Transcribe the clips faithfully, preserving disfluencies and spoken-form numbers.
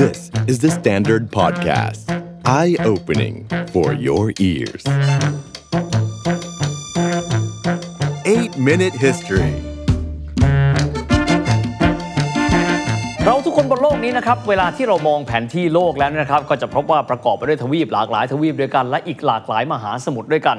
This is the Standard Podcast. Eye-opening for your ears. eight Minute History. เราทุกคนบนโลกนี้นะครับเวลาที่เรามองแผนที่โลกแล้วนะครับก็จะพบว่าประกอบไปด้วยทวีปหลากหลายทวีปด้วยกันและอีกหลากหลายมหาสมุทรด้วยกัน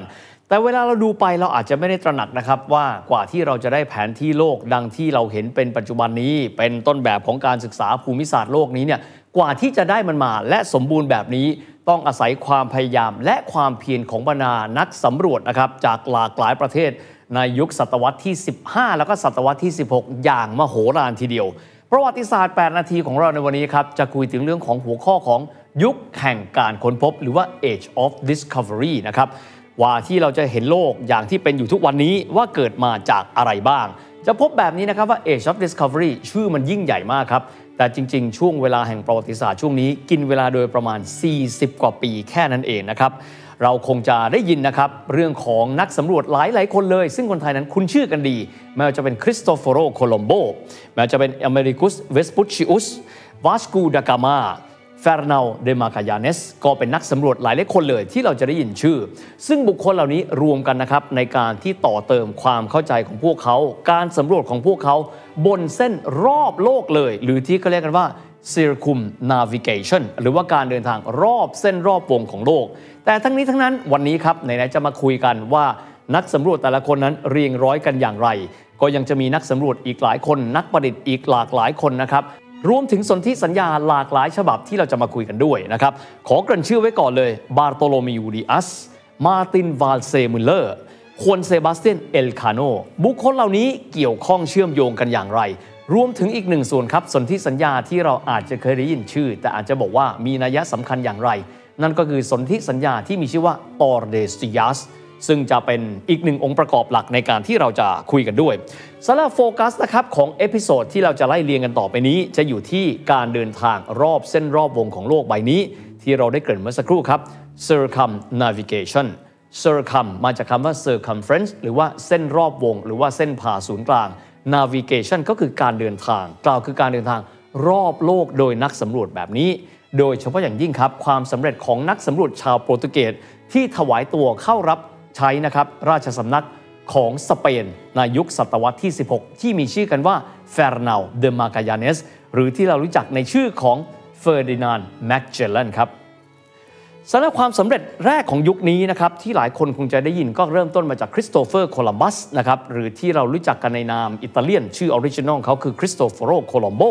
แต่เวลาเราดูไปเราอาจจะไม่ได้ตระหนักนะครับว่ากว่าที่เราจะได้แผนที่โลกดังที่เราเห็นเป็นปัจจุบันนี้เป็นต้นแบบของการศึกษาภูมิศาสตร์โลกนี้เนี่ยกว่าที่จะได้มันมาและสมบูรณ์แบบนี้ต้องอาศัยความพยายามและความเพียรของบรรดานักสำรวจนะครับจากหลากหลายประเทศในยุคศตวรรษที่สิบห้าแล้วก็ศตวรรษที่สิบหกอย่างมโหฬารทีเดียวประวัติศาสตร์แปดนาทีของเราในวันนี้ครับจะคุยถึงเรื่องของหัวข้อของยุคแห่งการค้นพบหรือว่า Age of Discovery นะครับว่าที่เราจะเห็นโลกอย่างที่เป็นอยู่ทุกวันนี้ว่าเกิดมาจากอะไรบ้างจะพบแบบนี้นะครับว่า Age of Discovery ชื่อมันยิ่งใหญ่มากครับแต่จริงๆช่วงเวลาแห่งประวัติศาสตร์ช่วงนี้กินเวลาโดยประมาณสี่สิบกว่าปีแค่นั้นเองนะครับเราคงจะได้ยินนะครับเรื่องของนักสำรวจหลายๆคนเลยซึ่งคนไทยนั้นคุ้นชื่อกันดีแม้ว่าจะเป็น Cristoforo Colombo แม้ว่าจะเป็น Americus Vespucius Vasco da Gama Fernão de Magalhães ก็เป็นนักสำรวจหลายหลายคนเลยที่เราจะได้ยินชื่อซึ่งบุคคลเหล่านี้รวมกันนะครับในการที่ต่อเติมความเข้าใจของพวกเขาการสำรวจของพวกเขาบนเส้นรอบโลกเลยหรือที่เขาเรียกกันว่า Circumnavigation หรือว่าการเดินทางรอบเส้นรอบวงของโลกแต่ทั้งนี้ทั้งนั้นวันนี้ครับไหนๆจะมาคุยกันว่านักสำรวจแต่ละคนนั้นเรียงร้อยกันอย่างไรก็ยังจะมีนักสำรวจอีกหลายคนนักประดิษฐ์อีกหลากหลายคนนะครับรวมถึงสนธิสัญญาหลากหลายฉบับที่เราจะมาคุยกันด้วยนะครับขอเกริ่นชื่อไว้ก่อนเลยบาร์โตโลมิอูดิอัสมาร์ตินวาลเซมุลเลอร์ควนเซบาสเตียนเอลคาโนบุคคลเหล่านี้เกี่ยวข้องเชื่อมโยงกันอย่างไรรวมถึงอีกหนึ่งส่วนครับสนธิสัญญาที่เราอาจจะเคยได้ยินชื่อแต่อาจจะบอกว่ามีนัยสำคัญอย่างไรนั่นก็คือสนธิสัญญาที่มีชื่อว่าตอร์เดซิยัสซึ่งจะเป็นอีกหนึ่งองค์ประกอบหลักในการที่เราจะคุยกันด้วยสำหรับโฟกัสนะครับของเอพิโซดที่เราจะไล่เรียงกันต่อไปนี้จะอยู่ที่การเดินทางรอบเส้นรอบวงของโลกใบนี้ที่เราได้เกริ่นเมื่อสักครู่ครับ circumnavigation circum มาจากคำว่า circumference หรือว่าเส้นรอบวงหรือว่าเส้นผ่าศูนย์กลาง navigation ก็คือการเดินทางกล่าวคือการเดินทางรอบโลกโดยนักสำรวจแบบนี้โดยเฉพาะอย่างยิ่งครับความสำเร็จของนักสำรวจชาวโปรตุเกสที่ถวายตัวเข้ารับใช้นะครับราชสำนักของสเปนในยุคศตวรรษที่สิบหกที่มีชื่อกันว่า Fernão de Magalhães หรือที่เรารู้จักในชื่อของ Ferdinand Magellan ครับสำหรับความสำเร็จแรกของยุคนี้นะครับที่หลายคนคงจะได้ยินก็เริ่มต้นมาจาก Christopher Columbus นะครับหรือที่เรารู้จักกันในนามอิตาเลียนชื่อออริจินอลเขาคือ Cristoforo Colombo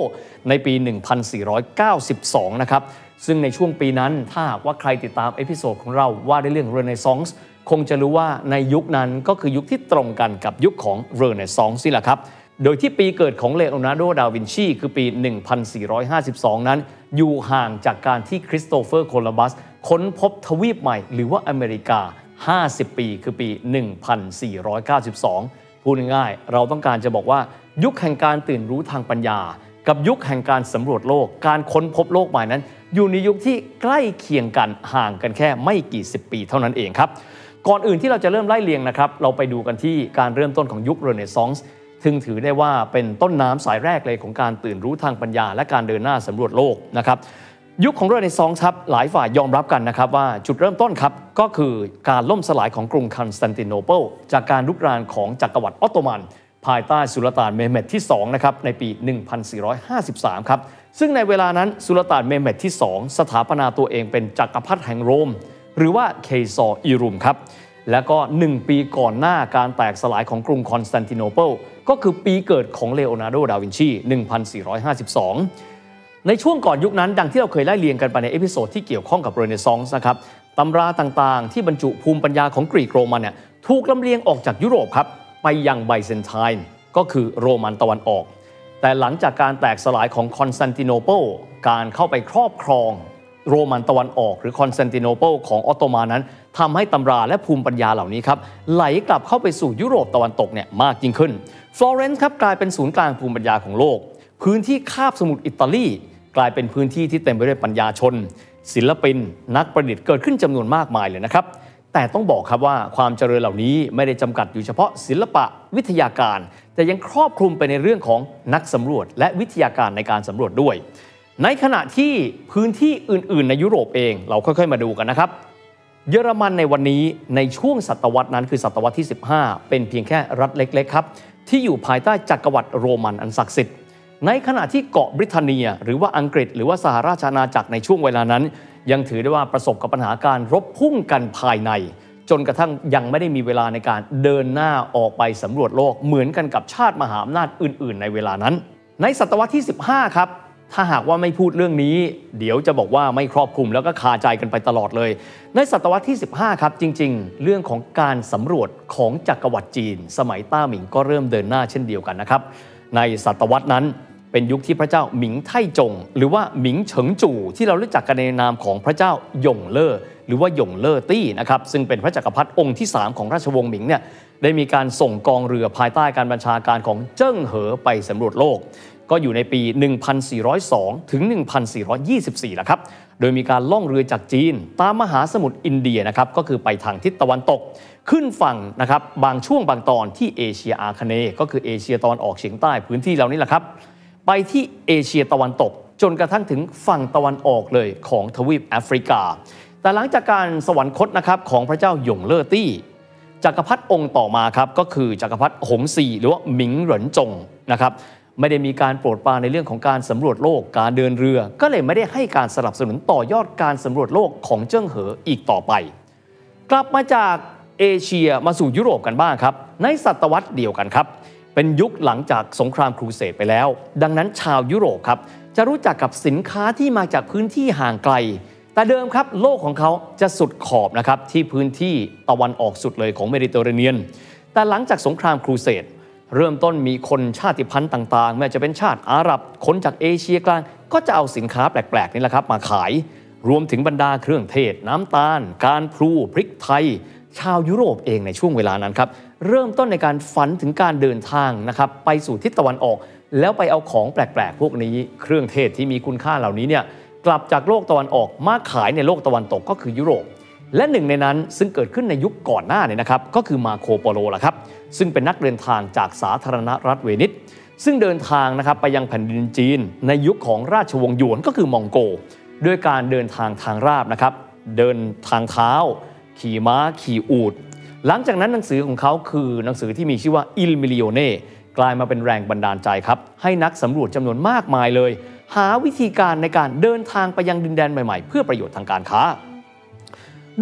ในปีหนึ่งพันสี่ร้อยเก้าสิบสองนะครับซึ่งในช่วงปีนั้นถ้าหากว่าใครติดตามเอพิโซดของเราว่าได้เรื่อง Renaissanceคงจะรู้ว่าในยุคนั้นก็คือยุคที่ตรงกันกับยุคของเรเนซองส์นี่แหละครับโดยที่ปีเกิดของเลโอนาร์โดดาวินชีคือปีหนึ่งพันสี่ร้อยห้าสิบสองนั้นอยู่ห่างจากการที่คริสโตเฟอร์โคลัมบัสค้นพบทวีปใหม่หรือว่าอเมริกาห้าสิบปีคือปีหนึ่งพันสี่ร้อยเก้าสิบสองพูดง่ายๆเราต้องการจะบอกว่ายุคแห่งการตื่นรู้ทางปัญญากับยุคแห่งการสำรวจโลกการค้นพบโลกใหม่นั้นอยู่ในยุคที่ใกล้เคียงกันห่างกันแค่ไม่กี่สิบปีเท่านั้นเองครับก่อนอื่นที่เราจะเริ่มไล่เรียงนะครับเราไปดูกันที่การเริ่มต้นของยุคเรเนซองส์ถึงถือได้ว่าเป็นต้นน้ำสายแรกเลยของการตื่นรู้ทางปัญญาและการเดินหน้าสำรวจโลกนะครับยุคของเรเนซองส์ครับหลายฝ่ายยอมรับกันนะครับว่าจุดเริ่มต้นครับก็คือการล่มสลายของกรุงคอนสแตนติโนเปิลจากการรุกรานของจักรวรรดิออตโตมันภายใต้สุลต่านเมเหม็ดที่สองนะครับในปีหนึ่งพันสี่ร้อยห้าสิบสามครับซึ่งในเวลานั้นสุลต่านเมเหม็ดที่สองสถาปนาตัวเองเป็นจักรพรรดิแห่งโรมหรือว่าเคซอร์อิรุมครับแล้วก็หนึ่งปีก่อนหน้าการแตกสลายของกรุงคอนสแตนติโนเปิลก็คือปีเกิดของเลโอนาร์โดดาวินชีหนึ่งพันสี่ร้อยห้าสิบสองในช่วงก่อนยุคนั้นดังที่เราเคยไล่เรียงกันไปในเอพิโซดที่เกี่ยวข้องกับเรเนซองส์นะครับตำราต่างๆที่บรรจุภูมิปัญญาของกรีกโรมันเนี่ยถูกลำเลียงออกจากยุโรปครับไปยังไบเซนไทน์ก็คือโรมันตะวันออกแต่หลังจากการแตกสลายของคอนสแตนติโนเปิลการเข้าไปครอบครองโรมันตะวันออกหรือคอนสแตนติโนเปิลของออตโตมันนั้นทำให้ตำราและภูมิปัญญาเหล่านี้ครับไหลกลับเข้าไปสู่ยุโรปตะวันตกเนี่ยมากยิ่งขึ้นฟลอเรนซ์ครับกลายเป็นศูนย์กลางภูมิปัญญาของโลกพื้นที่คาบสมุทรอิตาลีกลายเป็นพื้นที่ที่เต็มไปด้วยปัญญาชนศิลปินนักประดิษฐ์เกิดขึ้นจำนวนมากมายเลยนะครับแต่ต้องบอกครับว่าความเจริญเหล่านี้ไม่ได้จำกัดอยู่เฉพาะศิลปะวิทยาการแต่ยังครอบคลุมไปในเรื่องของนักสำรวจและวิทยาการในการสำรวจด้วย ในขณะที่พื้นที่อื่นๆในยุโรปเองเราค่อยๆมาดูกันนะครับเยอรมันในวันนี้ในช่วงศตวรรษนั้นคือศตวรรษที่สิบห้าเป็นเพียงแค่รัฐเล็กๆครับที่อยู่ภายใต้จักรวรรดิโรมันอันศักดิ์สิทธิ์ในขณะที่เกาะบริเตนเนียหรือว่าอังกฤษหรือว่าสหราชอาณาจักรในช่วงเวลานั้นยังถือได้ว่าประสบกับปัญหาการรบพุ่งกันภายในจนกระทั่งยังไม่ได้มีเวลาในการเดินหน้าออกไปสำรวจโลกเหมือนกันกับชาติมหาอำนาจอื่นๆในเวลานั้นในศตวรรษที่สิบห้าครับถ้าหากว่าไม่พูดเรื่องนี้เดี๋ยวจะบอกว่าไม่ครอบคลุมแล้วก็คาใจกันไปตลอดเลยในศตวรรษที่สิบห้าครับจริงๆเรื่องของการสำรวจของจักรวรรดิจีนสมัยต้าหมิงก็เริ่มเดินหน้าเช่นเดียวกันนะครับในศตวรรษนั้นเป็นยุคที่พระเจ้าหมิงไท่จงหรือว่าหมิงเฉิงจู่ที่เรารู้จักกันในนามของพระเจ้าหยงเล่อหรือว่าหยงเล่อตี้นะครับซึ่งเป็นพระจักรพรรดิองค์ที่สามของราชวงศ์หมิงเนี่ยได้มีการส่งกองเรือภายใต้การบัญชาการของเจิ้งเหอไปสำรวจโลกก็อยู่ในปี หนึ่งพันสี่ร้อยสอง ถึง หนึ่งพันสี่ร้อยยี่สิบสี่ นะครับโดยมีการล่องเรือจากจีนตามมหาสมุทรอินเดียนะครับก็คือไปทางทิศตะวันตกขึ้นฝั่งนะครับบางช่วงบางตอนที่เอเชียอาคเนย์ก็คือเอเชียตะวันออกเฉียงใต้พื้นที่เหล่านี้แหละครับไปที่เอเชียตะวันตกจนกระทั่งถึงฝั่งตะวันออกเลยของทวีปแอฟริกาแต่หลังจากการสวรรคตนะครับของพระเจ้าหยงเล่อตี้จักรพรรดิองค์ต่อมาครับก็คือจักรพรรดิหงซีหรือว่าหมิงเหรินจงนะครับไม่ได้มีการโปรดปรานในเรื่องของการสำรวจโลกการเดินเรือก็เลยไม่ได้ให้การสนับสนุนต่อยอดการสำรวจโลกของเจิ้งเหออีกต่อไปกลับมาจากเอเชียมาสู่ยุโรปกันบ้างครับในศตวรรษเดียวกันครับเป็นยุคหลังจากสงครามครูเสดไปแล้วดังนั้นชาวยุโรปครับจะรู้จักกับสินค้าที่มาจากพื้นที่ห่างไกลแต่เดิมครับโลกของเขาจะสุดขอบนะครับที่พื้นที่ตะวันออกสุดเลยของเมดิเตอร์เรเนียนแต่หลังจากสงครามครูเสดเริ่มต้นมีคนชาติพันธุ์ต่างๆไม่ว่าจะเป็นชาติอาหรับคนจากเอเชียกลางก็จะเอาสินค้าแปลกๆนี่แหละครับมาขายรวมถึงบรรดาเครื่องเทศน้ำตาลการพลูพริกไทยชาวยุโรปเองในช่วงเวลานั้นครับเริ่มต้นในการฝันถึงการเดินทางนะครับไปสู่ทิศตะวันออกแล้วไปเอาของแปลกๆพวกนี้เครื่องเทศที่มีคุณค่าเหล่านี้เนี่ยกลับจากโลกตะวันออกมาขายในโลกตะวันตกก็คือยุโรปและหนึ่งในนั้นซึ่งเกิดขึ้นในยุคก่อนหน้าเนี่ยนะครับก็คือมาโคโปโลล่ะครับซึ่งเป็นนักเดินทางจากสาธารณรัฐเวนิสซึ่งเดินทางนะครับไปยังแผ่นดินจีนในยุคของราชวงศ์หยวนก็คือมองโกด้วยการเดินทางทางราบนะครับเดินทางเท้าขี่ม้าขี่อูฐหลังจากนั้นหนังสือของเขาคือหนังสือที่มีชื่อว่าอิลมิลิโอเน่กลายมาเป็นแรงบันดาลใจครับให้นักสำรวจจำนวนมากมายเลยหาวิธีการในการเดินทางไปยังดินแดนใหม่ๆเพื่อประโยชน์ทางการค้า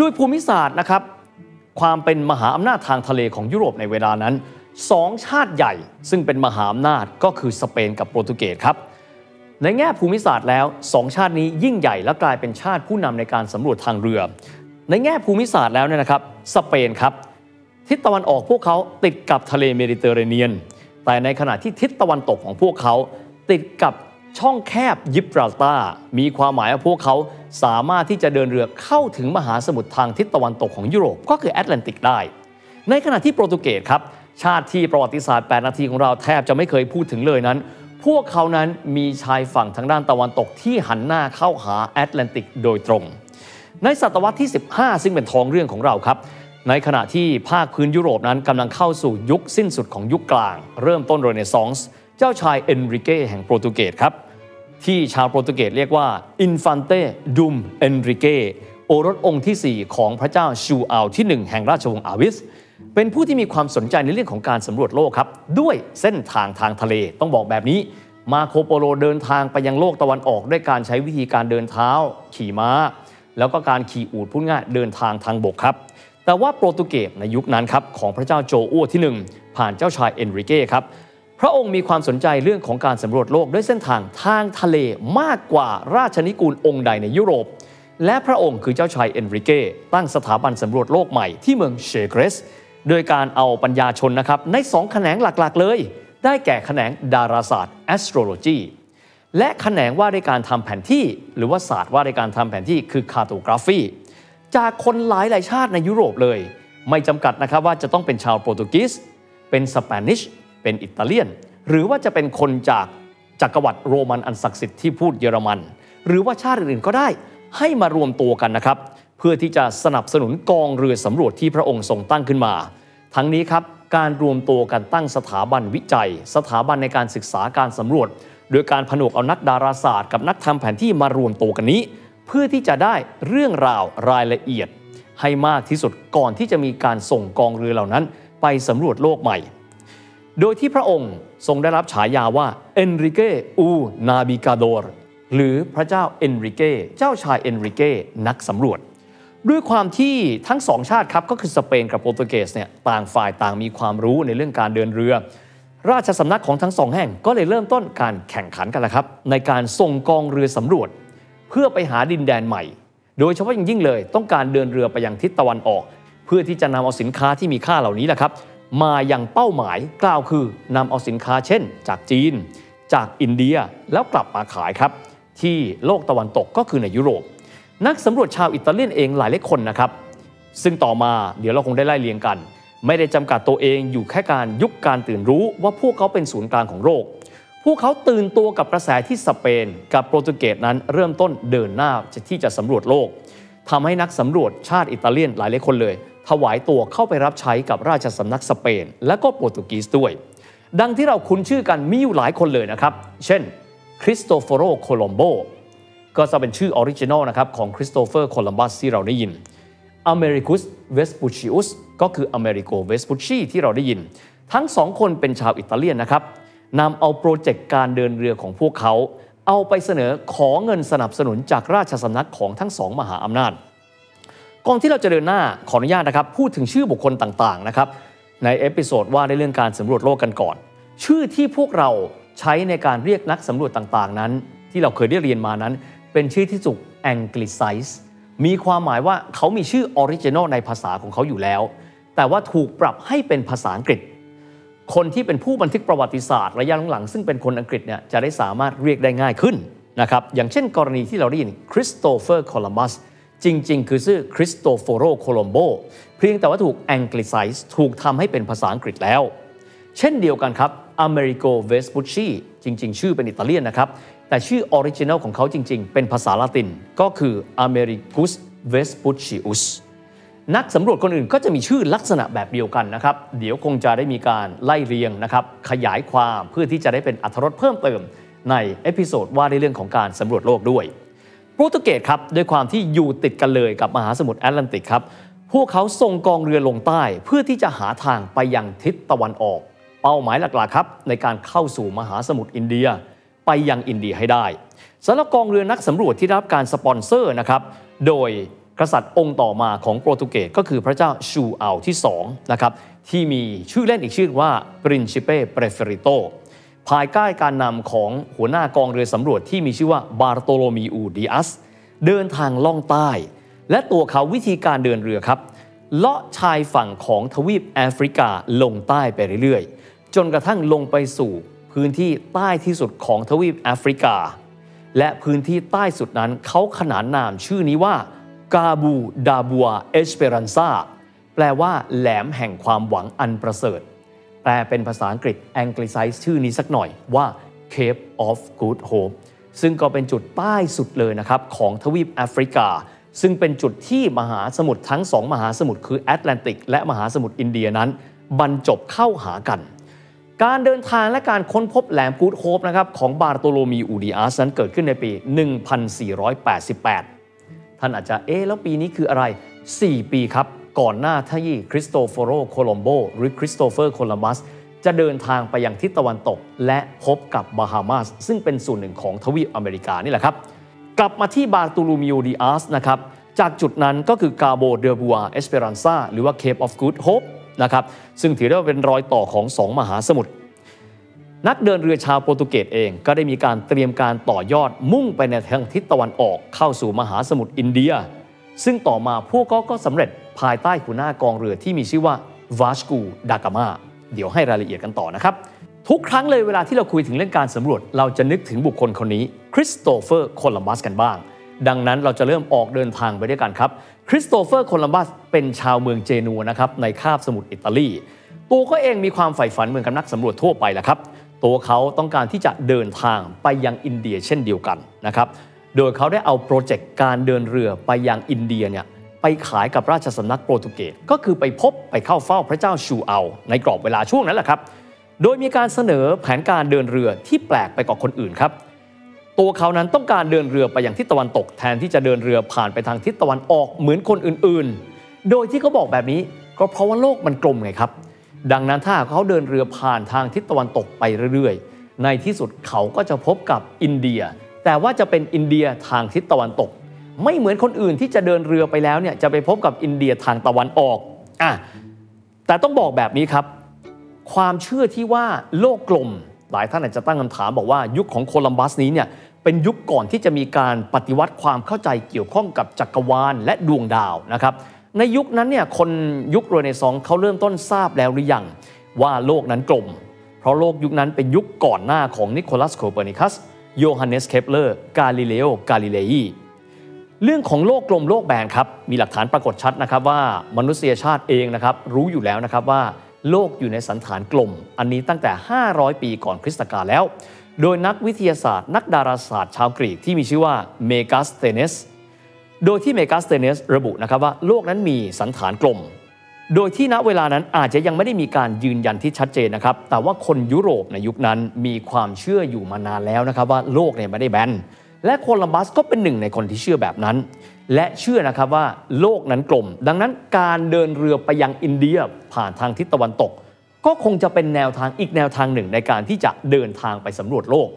ด้วยภูมิศาสตร์นะครับความเป็นมหาอำนาจทางทะเลของยุโรปในเวลานั้นสองชาติใหญ่ซึ่งเป็นมหาอำนาจก็คือสเปนกับโปรตุเกสครับในแง่ภูมิศาสตร์แล้วสองชาตินี้ยิ่งใหญ่และกลายเป็นชาติผู้นำในการสำรวจทางเรือในแง่ภูมิศาสตร์แล้วเนี่ยนะครับสเปนครับทิศตะวันออกพวกเขาติดกับทะเลเมดิเตอร์เรเนียนแต่ในขณะที่ทิศตะวันตกของพวกเขาติดกับช่องแคบยิบราลตาร์มีความหมายว่าพวกเขาสามารถที่จะเดินเรือเข้าถึงมหาสมุทรทางทิศตะวันตกของยุโรปก็คือแอตแลนติกได้ในขณะที่โปรตุเกสครับชาติที่ประวัติศาสตร์แปดนาทีของเราแทบจะไม่เคยพูดถึงเลยนั้นพวกเขานั้นมีชายฝั่งทางด้านตะวันตกที่หันหน้าเข้าหาแอตแลนติกโดยตรงในศตวรรษที่สิบห้าซึ่งเป็นท้องเรื่องของเราครับในขณะที่ภาคพื้นยุโรปนั้นกำลังเข้าสู่ยุคสิ้นสุดของยุคกลางเริ่มต้นเรเนซองส์เจ้าชายเอนริเกแห่งโปรตุเกสครับที่ชาวโปรตุเกสเรียกว่าอินฟันเต้ดุมเอนริเกโอรสองค์ที่สี่ของพระเจ้าชูอัลที่หนึ่งแห่งราชวงศ์อาวิสเป็นผู้ที่มีความสนใจในเรื่องของการสำรวจโลกครับด้วยเส้นทางทางทะเลต้องบอกแบบนี้มาโคโปโลเดินทางไปยังโลกตะวันออกด้วยการใช้วิธีการเดินเท้าขี่ม้าแล้วก็การขี่อูฐพูดง่ายเดินทางทางบกครับแต่ว่าโปรตุเกสในยุคนั้นครับของพระเจ้าโจอัวที่หนึ่งผ่านเจ้าชายเอนริเกครับพระองค์มีความสนใจเรื่องของการสำรวจโลกด้วยเส้นทางทางทะเลมากกว่าราชนิกูลองค์ใดในยุโรปและพระองค์คือเจ้าชายเอนริเกตั้งสถาบันสำรวจโลกใหม่ที่เมืองเชเกรสโดยการเอาปัญญาชนนะครับในสองแขนงหลักๆเลยได้แก่แขนงดาราศาสตร์ Astrology และแขนงว่าด้วยการทำแผนที่หรือว่าศาสตร์ว่าด้วยการทำแผนที่คือ Cartography จากคนหลายหลายชาติในยุโรปเลยไม่จำกัดนะครับว่าจะต้องเป็นชาวโปรตุเกสเป็นสเปนิชเป็นอิตาเลียนหรือว่าจะเป็นคนจากจักรวรรดิโรมันอันศักดิ์สิทธิ์ที่พูดเยอรมันหรือว่าชาติอื่นๆก็ได้ให้มารวมตัวกันนะครับเพื่อที่จะสนับสนุนกองเรือสำรวจที่พระองค์ทรงตั้งขึ้นมาทั้งนี้ครับการรวมตัวกันตั้งสถาบันวิจัยสถาบันในการศึกษาการสำรวจ โดยการผนวกเอานักดาราศาสตร์กับนักทำแผนที่มารวมตัวกันนี้เพื่อที่จะได้เรื่องราวรายละเอียดให้มากที่สุดก่อนที่จะมีการส่งกองเรือเหล่านั้นไปสำรวจโลกใหม่โดยที่พระองค์ทรงได้รับฉายาว่าเอนริเกอูนาบิกาโดร์หรือพระเจ้าเอนริเกเจ้าชายเอนริเกนักสำรวจด้วยความที่ทั้งสองชาติครับก็คือสเปนกับโปรตุเกสเนี่ยต่างฝ่ายต่างมีความรู้ในเรื่องการเดินเรือราชสำนักของทั้งสองแห่งก็เลยเริ่มต้นการแข่งขันกันแล้วครับในการส่งกองเรือสำรวจเพื่อไปหาดินแดนใหม่โดยเฉพาะอย่างยิ่งเลยต้องการเดินเรือไปยังทิศตะวันออกเพื่อที่จะนำเอาสินค้าที่มีค่าเหล่านี้แหละครับมาอย่างเป้าหมายกล่าวคือนำเอาสินค้าเช่นจากจีนจากอินเดียแล้วกลับมาขายครับที่โลกตะวันตกก็คือในยุโรปนักสำรวจชาวอิตาเลียนเองหลายหลายคนนะครับซึ่งต่อมาเดี๋ยวเราคงได้ไล่เรียงกันไม่ได้จำกัดตัวเองอยู่แค่การยุคการตื่นรู้ว่าพวกเขาเป็นศูนย์กลางของโลกพวกเขาตื่นตัวกับกระแสที่สเปนกับโปรตุเกสนั้นเริ่มต้นเดินหน้าที่จะสำรวจโลกทำให้นักสำรวจชาติอิตาเลียนหลายหลายคนเลยถวายตัวเข้าไปรับใช้กับราชสำนักสเปนและก็โปรตุเกสด้วยดังที่เราคุ้นชื่อกันมีอยู่หลายคนเลยนะครับเช่น Cristoforo Colombo ก็จะเป็นชื่อออริจินอลนะครับของ Christopher Columbus ที่เราได้ยิน Americus Vespucius ก็คือ Amerigo Vespucci ที่เราได้ยินทั้งสองคนเป็นชาวอิตาเลียนนะครับนำเอาโปรเจกต์การเดินเรือของพวกเขาเอาไปเสนอขอเงินสนับสนุนจากราชสำนักของทั้งสองมหาอำนาจก่อนที่เราจะเดินหน้าขออนุญาตนะครับพูดถึงชื่อบุคคลต่างๆนะครับในเอพิโซดว่าในเรื่องการสำรวจโลกกันก่อนชื่อที่พวกเราใช้ในการเรียกนักสำรวจต่างๆนั้นที่เราเคยได้เรียนมานั้นเป็นชื่อที่ถูก Anglicize มีความหมายว่าเขามีชื่อออริจินอลในภาษาของเขาอยู่แล้วแต่ว่าถูกปรับให้เป็นภาษาอังกฤษคนที่เป็นผู้บันทึกประวัติศาสตร์ระยะหลังๆซึ่งเป็นคนอังกฤษเนี่ยจะได้สามารถเรียกได้ง่ายขึ้นนะครับอย่างเช่นกรณีที่เราได้ยิน Christopher Columbusจริงๆคือชื่อ Cristoforo Colombo เพียงแต่ว่าถูก Anglicize ถูกทำให้เป็นภาษาอังกฤษแล้วเช่นเดียวกันครับ Amerigo Vespucci จริงๆชื่อเป็นอิตาเลียนนะครับแต่ชื่อออริจินัลของเขาจริงๆเป็นภาษาละตินก็คือ Americus Vespucius นักสำรวจคนอื่นก็จะมีชื่อลักษณะแบบเดียวกันนะครับเดี๋ยวคงจะได้มีการไล่เรียงนะครับขยายความเพื่อที่จะได้เป็นอรรถรสเพิ่มเติมในเอพิโซดว่าในเรื่องของการสำรวจโลกด้วยโปรตุเกสครับด้วยความที่อยู่ติดกันเลยกับมหาสมุทรแอตแลนติกครับพวกเขาส่งกองเรือลงใต้เพื่อที่จะหาทางไปยังทิศตะวันออกเป้าหมายหลักๆครับในการเข้าสู่มหาสมุทรอินเดียไปยังอินเดียให้ได้สำหรับกองเรือนักสำรวจที่รับการสปอนเซอร์นะครับโดยกษัตริย์องค์ต่อมาของโปรตุเกสก็คือพระเจ้าชูอัลที่สองนะครับที่มีชื่อเล่นอีกชื่อว่า Principe Preferitoภายใต้การนำของหัวหน้ากองเรือสำรวจที่มีชื่อว่าบาร์โตโลมิอูดิอัสเดินทางล่องใต้และตัวเขาวิธีการเดินเรือครับเลาะชายฝั่งของทวีปแอฟริกาลงใต้ไปเรื่อยๆจนกระทั่งลงไปสู่พื้นที่ใต้ที่สุดของทวีปแอฟริกาและพื้นที่ใต้สุดนั้นเขาขนานนามชื่อนี้ว่ากาบูดาบัวเอสเปรันซาแปลว่าแหลมแห่งความหวังอันประเสริฐแปลเป็นภาษาอังกฤษ Anglicize ชื่อนี้สักหน่อยว่า Cape of Good Hope ซึ่งก็เป็นจุดใต้สุดเลยนะครับของทวีปแอฟริกาซึ่งเป็นจุดที่มหาสมุทรทั้งสองมหาสมุทรคือแอตแลนติกและมหาสมุทรอินเดียนั้นบรรจบเข้าหากันการเดินทางและการค้นพบแหลม Good Hope นะครับของบาร์โตโลมิอูดิอัสนั้นเกิดขึ้นในปี หนึ่งพันสี่ร้อยแปดสิบแปด ท่านอาจจะเอ๊ะแล้วปีนี้คืออะไรสี่ปีครับก่อนหน้าที่คริสโตโฟโรโคลัมโบหรือคริสโตเฟอร์โคลัมบัสจะเดินทางไปยังทิศตะวันตกและพบกับบาฮามาสซึ่งเป็นส่วนหนึ่งของทวีปอเมริกานี่แหละครับกลับมาที่บาร์ตูลูมิโอดิอัสนะครับจากจุดนั้นก็คือกาโบเดบัวเอสเปรันซาหรือว่า Cape of Good Hope นะครับซึ่งถือได้ว่าเป็นรอยต่อของสองมหาสมุทรนักเดินเรือชาวโปรตุเกสเองก็ได้มีการเตรียมการต่อยอดมุ่งไปในทางทิศตะวันออกเข้าสู่มหาสมุทรอินเดียซึ่งต่อมาพวกก็สำเร็จภายใต้หัวหน้ากองเรือที่มีชื่อว่า Vasco da Gama เดี๋ยวให้รายละเอียดกันต่อนะครับทุกครั้งเลยเวลาที่เราคุยถึงเรื่องการสำรวจเราจะนึกถึงบุคคลคนนี้ Christopher Columbus กันบ้างดังนั้นเราจะเริ่มออกเดินทางไปด้วยกันครับ Christopher Columbus เป็นชาวเมืองเจนัวนะครับในคาบสมุทรอิตาลีตัวเขาเองมีความใฝ่ฝันเหมือนกับนักสำรวจทั่วไปแหละครับตัวเขาต้องการที่จะเดินทางไปยังอินเดียเช่นเดียวกันนะครับโดยเขาได้เอาโปรเจกต์การเดินเรือไปยังอินเดียเนี่ยไปขายกับราชสำนักโปรตุเกสก็คือไปพบไปเข้าเฝ้าพระเจ้าชูอัลในกรอบเวลาช่วงนั้นแหละครับ โดยมีการเสนอแผนการเดินเรือที่แปลกไปกว่าคนอื่นครับตัวเขานั้นต้องการเดินเรือไปอย่างทิศตะวันตกแทนที่จะเดินเรือผ่านไปทางทิศตะวันออกเหมือนคนอื่นๆโดยที่เขาบอกแบบนี้ก็เพราะว่าโลกมันกลมไงครับดังนั้นถ้าเขาเดินเรือผ่านทางทิศตะวันตกไปเรื่อยๆในที่สุดเขาก็จะพบกับอินเดียแต่ว่าจะเป็นอินเดียทางทิศตะวันตกไม่เหมือนคนอื่นที่จะเดินเรือไปแล้วเนี่ยจะไปพบกับอินเดียทางตะวันออกอ่ะแต่ต้องบอกแบบนี้ครับความเชื่อที่ว่าโลกกลมหลายท่านอาจจะตั้งคำถามบอกว่ายุคของโคลัมบัสนี้เนี่ยเป็นยุคก่อนที่จะมีการปฏิวัติความเข้าใจเกี่ยวข้องกับจักรวาลและดวงดาวนะครับในยุคนั้นเนี่ยคนยุคเรเนซองส์เขาเริ่มต้นทราบแล้วหรือยังว่าโลกนั้นกลมเพราะโลกยุคนั้นเป็นยุคก่อนหน้าของนิโคลัสโคเปอร์นิคัสโยฮันเนสเคปเลอร์กาลิเลโอกาลิเลยีเรื่องของโลกกลมโลกแบนครับมีหลักฐานปรากฏชัดนะครับว่ามนุษยชาติเองนะครับรู้อยู่แล้วนะครับว่าโลกอยู่ในสันฐานกลมอันนี้ตั้งแต่ห้าร้อยปีก่อนคริสตกาลแล้วโดยนักวิทยาศาสตร์นักดาราศาสตร์ชาวกรีกที่มีชื่อว่าเมกาสเตเนสโดยที่เมกาสเตเนสระบุนะครับว่าโลกนั้นมีสันฐานกลมโดยที่ณเวลานั้นอาจจะยังไม่ได้มีการยืนยันที่ชัดเจนนะครับแต่ว่าคนยุโรปในยุคนั้นมีความเชื่ออยู่มานานแล้วนะครับว่าโลกเนี่ยไม่ได้แบนและโคลัมบัสก็เป็นหนึ่งในคนที่เชื่อแบบนั้นและเชื่อนะครับว่าโลกนั้นกลมดังนั้นการเดินเรือไปยังอินเดียผ่านทางทิศตะวันตกก็คงจะเป็นแนวทางอีกแนวทางหนึ่งในการที่จะเดินทางไปสำรวจโลก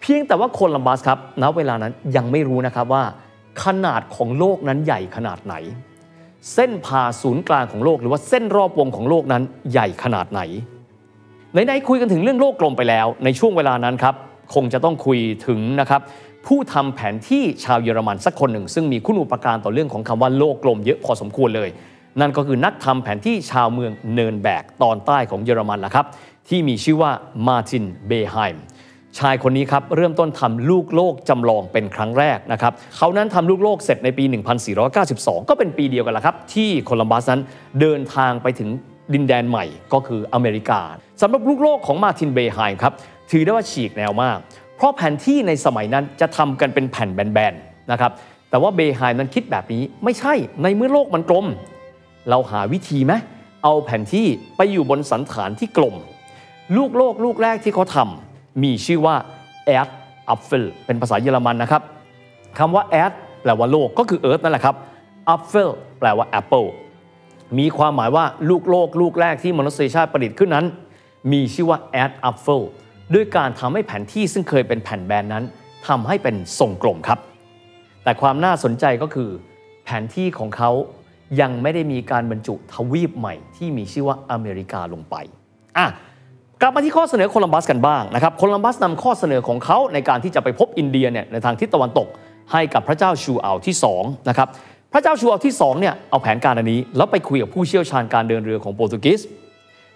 เพียงแต่ว่าโคลัมบัสครับณเวลานั้นยังไม่รู้นะครับว่าขนาดของโลกนั้นใหญ่ขนาดไหนเส้นผ่าศูนย์กลางของโลกหรือว่าเส้นรอบวงของโลกนั้นใหญ่ขนาดไหนไหนๆคุยกันถึงเรื่องโลกกลมไปแล้วในช่วงเวลานั้นครับคงจะต้องคุยถึงนะครับผู้ทำแผนที่ชาวเยอรมันสักคนหนึ่งซึ่งมีคุณูปการต่อเรื่องของคำว่าโลกกลมเยอะพอสมควรเลยนั่นก็คือนักทำแผนที่ชาวเมืองเนิร์นแบร์กตอนใต้ของเยอรมันล่ะครับที่มีชื่อว่ามาร์ตินเบไฮม์ชายคนนี้ครับเริ่มต้นทำลูกโลกจำลองเป็นครั้งแรกนะครับเขานั้นทำลูกโลกเสร็จในปีหนึ่งพันสี่ร้อยเก้าสิบสองก็เป็นปีเดียวกันล่ะครับที่โคลัมบัสนั้นเดินทางไปถึงดินแดนใหม่ก็คืออเมริกาสำหรับลูกโลกของมาร์ตินเบไฮม์ครับถือได้ว่าฉีกแนวมากเพราะแผนที่ในสมัยนั้นจะทำกันเป็นแผ่นแบนๆนะครับแต่ว่าเบไฮม์นั้นคิดแบบนี้ไม่ใช่ในเมื่อโลกมันกลมเราหาวิธีไหมเอาแผนที่ไปอยู่บนสันฐานที่กลมลูกโลกลูกแรกที่เขาทำมีชื่อว่า Erd Apfel เป็นภาษาเยอรมันนะครับคำว่า Erd แปลว่าโลกก็คือ Earth นั่นแหละครับ Apfel แปลว่า Apple มีความหมายว่าลูกโลกลูกแรกที่มนุษยชาติประดิษฐ์ขึ้นนั้นมีชื่อว่า Erd Apfelด้วยการทำให้แผนที่ซึ่งเคยเป็นแผ่นแบนนั้นทำให้เป็นทรงกลมครับแต่ความน่าสนใจก็คือแผนที่ของเขายังไม่ได้มีการบรรจุทวีปใหม่ที่มีชื่อว่าอเมริกาลงไปอ่ะกลับมาที่ข้อเสนอโคลัมบัสกันบ้างนะครับโคลัมบัสนำข้อเสนอของเขาในการที่จะไปพบอินเดียเนี่ยในทางทิศตะวันตกให้กับพระเจ้าชูอัลที่สองนะครับพระเจ้าชูอัลที่สองเนี่ยเอาแผนการอันนี้แล้วไปคุยกับผู้เชี่ยวชาญการเดินเรือของโปรตุเกส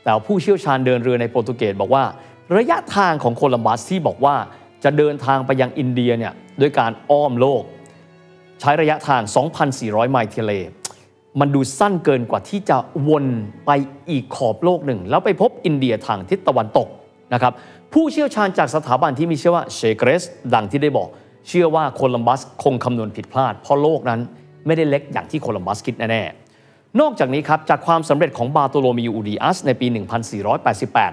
แต่ผู้เชี่ยวชาญเดินเรือในโปรตุเกสบอกว่าระยะทางของโคลัมบัสที่บอกว่าจะเดินทางไปยังอินเดียเนี่ยด้วยการอ้อมโลกใช้ระยะทาง สองพันสี่ร้อย ไมล์ทะเลมันดูสั้นเกินกว่าที่จะวนไปอีกขอบโลกหนึ่งแล้วไปพบอินเดียทางทิศตะวันตกนะครับผู้เชี่ยวชาญจากสถาบันที่มีชื่อว่าเชเกรสดังที่ได้บอกเชื่อว่าโคลัมบัสคงคำนวณผิดพลาดเพราะโลกนั้นไม่ได้เล็กอย่างที่โคลัมบัสคิดแน่ๆนอกจากนี้ครับจากความสำเร็จของบาร์โตโลมิอูดิอัสในปีหนึ่งพันสี่ร้อยแปดสิบแปด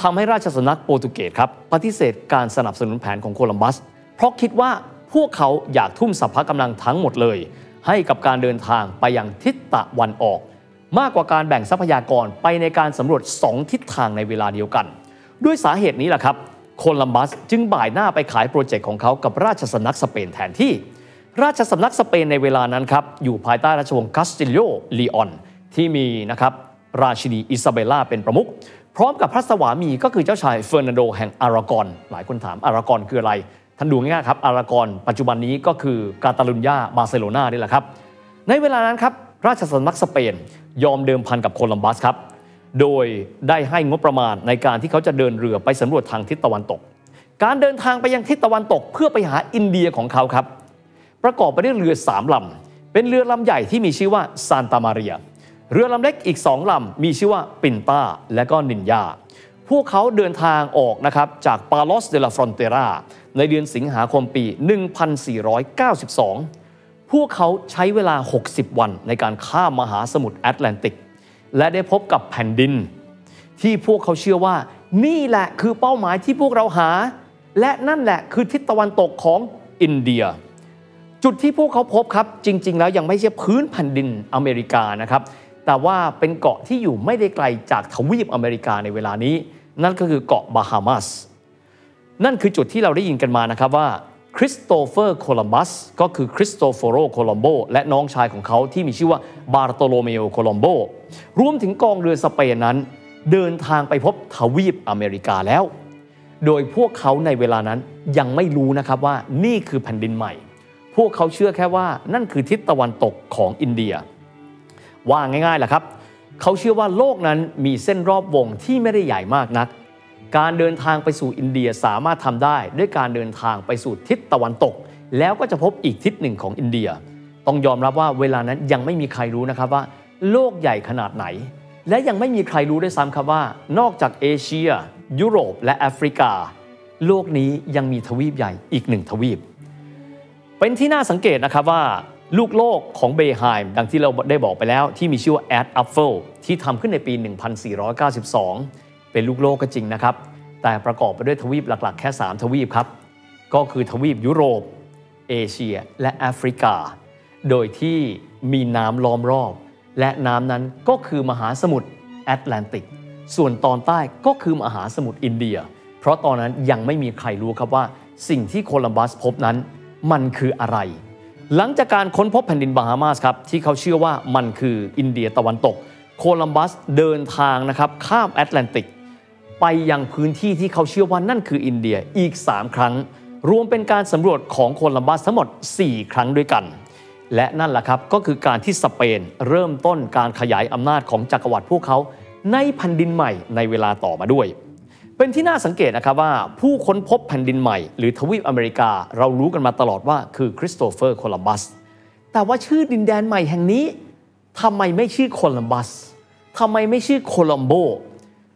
ทำให้ราชสำนักโปรตุเกสครับปฏิเสธการสนับสนุนแผนของโคลัมบัสเพราะคิดว่าพวกเขาอยากทุ่มสรรพกำลังทั้งหมดเลยให้กับการเดินทางไปยังทิศตะวันออกมากกว่าการแบ่งทรัพยากรไปในการสำรวจสองทิศทางในเวลาเดียวกันด้วยสาเหตุนี้แหละครับโคลัมบัสจึงบ่ายหน้าไปขายโปรเจกต์ของเขากับราชสำนักสเปนแทนที่ราชสำนักสเปนในเวลานั้นครับอยู่ภายใต้ราชวงศ์คัสติลโยลีออนที่มีนะครับราชินีอิซาเบลล่าเป็นประมุขพร้อมกับพระสวามีก็คือเจ้าชายเฟอร์นันโดแห่งอารากอนหลายคนถามอารากอนคืออะไรท่านดูง่ายๆครับอารากอนปัจจุบันนี้ก็คือกาตาลุญญาบาร์เซโลนานี่แหละครับในเวลานั้นครับราชสำนักสเปนยอมเดิมพันกับโคลัมบัสครับโดยได้ให้งบประมาณในการที่เขาจะเดินเรือไปสำรวจทางทิศตะวันตกการเดินทางไปยังทิศตะวันตกเพื่อไปหาอินเดียของเขาครับประกอบไปด้วยเรือสามลำเป็นเรือลำใหญ่ที่มีชื่อว่าซานตามาเรียเรือลำเล็กอีกสองลำมีชื่อว่าปินตาและก็นินยาพวกเขาเดินทางออกนะครับจากปาโลสเดลาฟรอนเตราในเดือนสิงหาคมปีหนึ่งพันสี่ร้อยเก้าสิบสองพวกเขาใช้เวลาหกสิบวันในการข้ามมหาสมุทรแอตแลนติกและได้พบกับแผ่นดินที่พวกเขาเชื่อว่า นี่แหละคือเป้าหมายที่พวกเราหาและนั่นแหละคือทิศตะวันตกของอินเดียจุดที่พวกเขาพบครับจริงๆแล้วยังไม่ใช่พื้นแผ่นดินอเมริกานะครับแต่ว่าเป็นเกาะที่อยู่ไม่ได้ไกลจากทวีปอเมริกาในเวลานี้นั่นก็คือเกาะบาฮามาสนั่นคือจุดที่เราได้ยินกันมานะครับว่าคริสโตเฟอร์โคลัมบัสก็คือคริสโตฟอโรโคลัมโบและน้องชายของเขาที่มีชื่อว่าบาร์โตโลเมโอโคลัมโบรวมถึงกองเรือสเปนนั้นเดินทางไปพบทวีปอเมริกาแล้วโดยพวกเขาในเวลานั้นยังไม่รู้นะครับว่านี่คือแผ่นดินใหม่พวกเขาเชื่อแค่ว่านั่นคือทิศตะวันตกของอินเดียว่าง่ายๆล่ะครับเขาเชื่อว่าโลกนั้นมีเส้นรอบวงที่ไม่ได้ใหญ่มากนักการเดินทางไปสู่อินเดียสามารถทำได้ด้วยการเดินทางไปสู่ทิศตะวันตกแล้วก็จะพบอีกทิศหนึ่งของอินเดียต้องยอมรับว่าเวลานั้นยังไม่มีใครรู้นะครับว่าโลกใหญ่ขนาดไหนและยังไม่มีใครรู้ด้วยซ้ำครับว่านอกจากเอเชียยุโรปและแอฟริกาโลกนี้ยังมีทวีปใหญ่อีกหนึ่งทวีปเป็นที่น่าสังเกตนะครับว่าลูกโลกของเบไฮม์ดังที่เราได้บอกไปแล้วที่มีชื่อว่าแอดอัฟเฟลที่ทำขึ้นในปีหนึ่งพันสี่ร้อยเก้าสิบสองเป็นลูกโลกก็จริงนะครับแต่ประกอบไปด้วยทวีปหลักๆแค่สามทวีปครับก็คือทวีปยุโรปเอเชียและแอฟริกาโดยที่มีน้ำล้อมรอบและน้ำนั้นก็คือมหาสมุทรแอตแลนติกส่วนตอนใต้ก็คือมหาสมุทรอินเดียเพราะตอนนั้นยังไม่มีใครรู้ครับว่าสิ่งที่โคลัมบัสพบนั้นมันคืออะไรหลังจากการค้นพบแผ่นดินบาฮามาสครับที่เขาเชื่อว่ามันคืออินเดียตะวันตกโคลัมบัสเดินทางนะครับข้ามแอตแลนติกไปยังพื้นที่ที่เขาเชื่อว่านั่นคืออินเดียอีกสามครั้งรวมเป็นการสำรวจของโคลัมบัสทั้งหมดสี่ครั้งด้วยกันและนั่นแหละครับก็คือการที่สเปนเริ่มต้นการขยายอำนาจของจักรวรรดิพวกเขาในแผ่นดินใหม่ในเวลาต่อมาด้วยเป็นที่น่าสังเกตนะครับว่าผู้ค้นพบแผ่นดินใหม่หรือทวีปอเมริกาเรารู้กันมาตลอดว่าคือคริสโตเฟอร์โคลัมบัสแต่ว่าชื่อดินแดนใหม่แห่งนี้ทำไมไม่ชื่อโคลัมบัสทำไมไม่ชื่อโคลัมโบ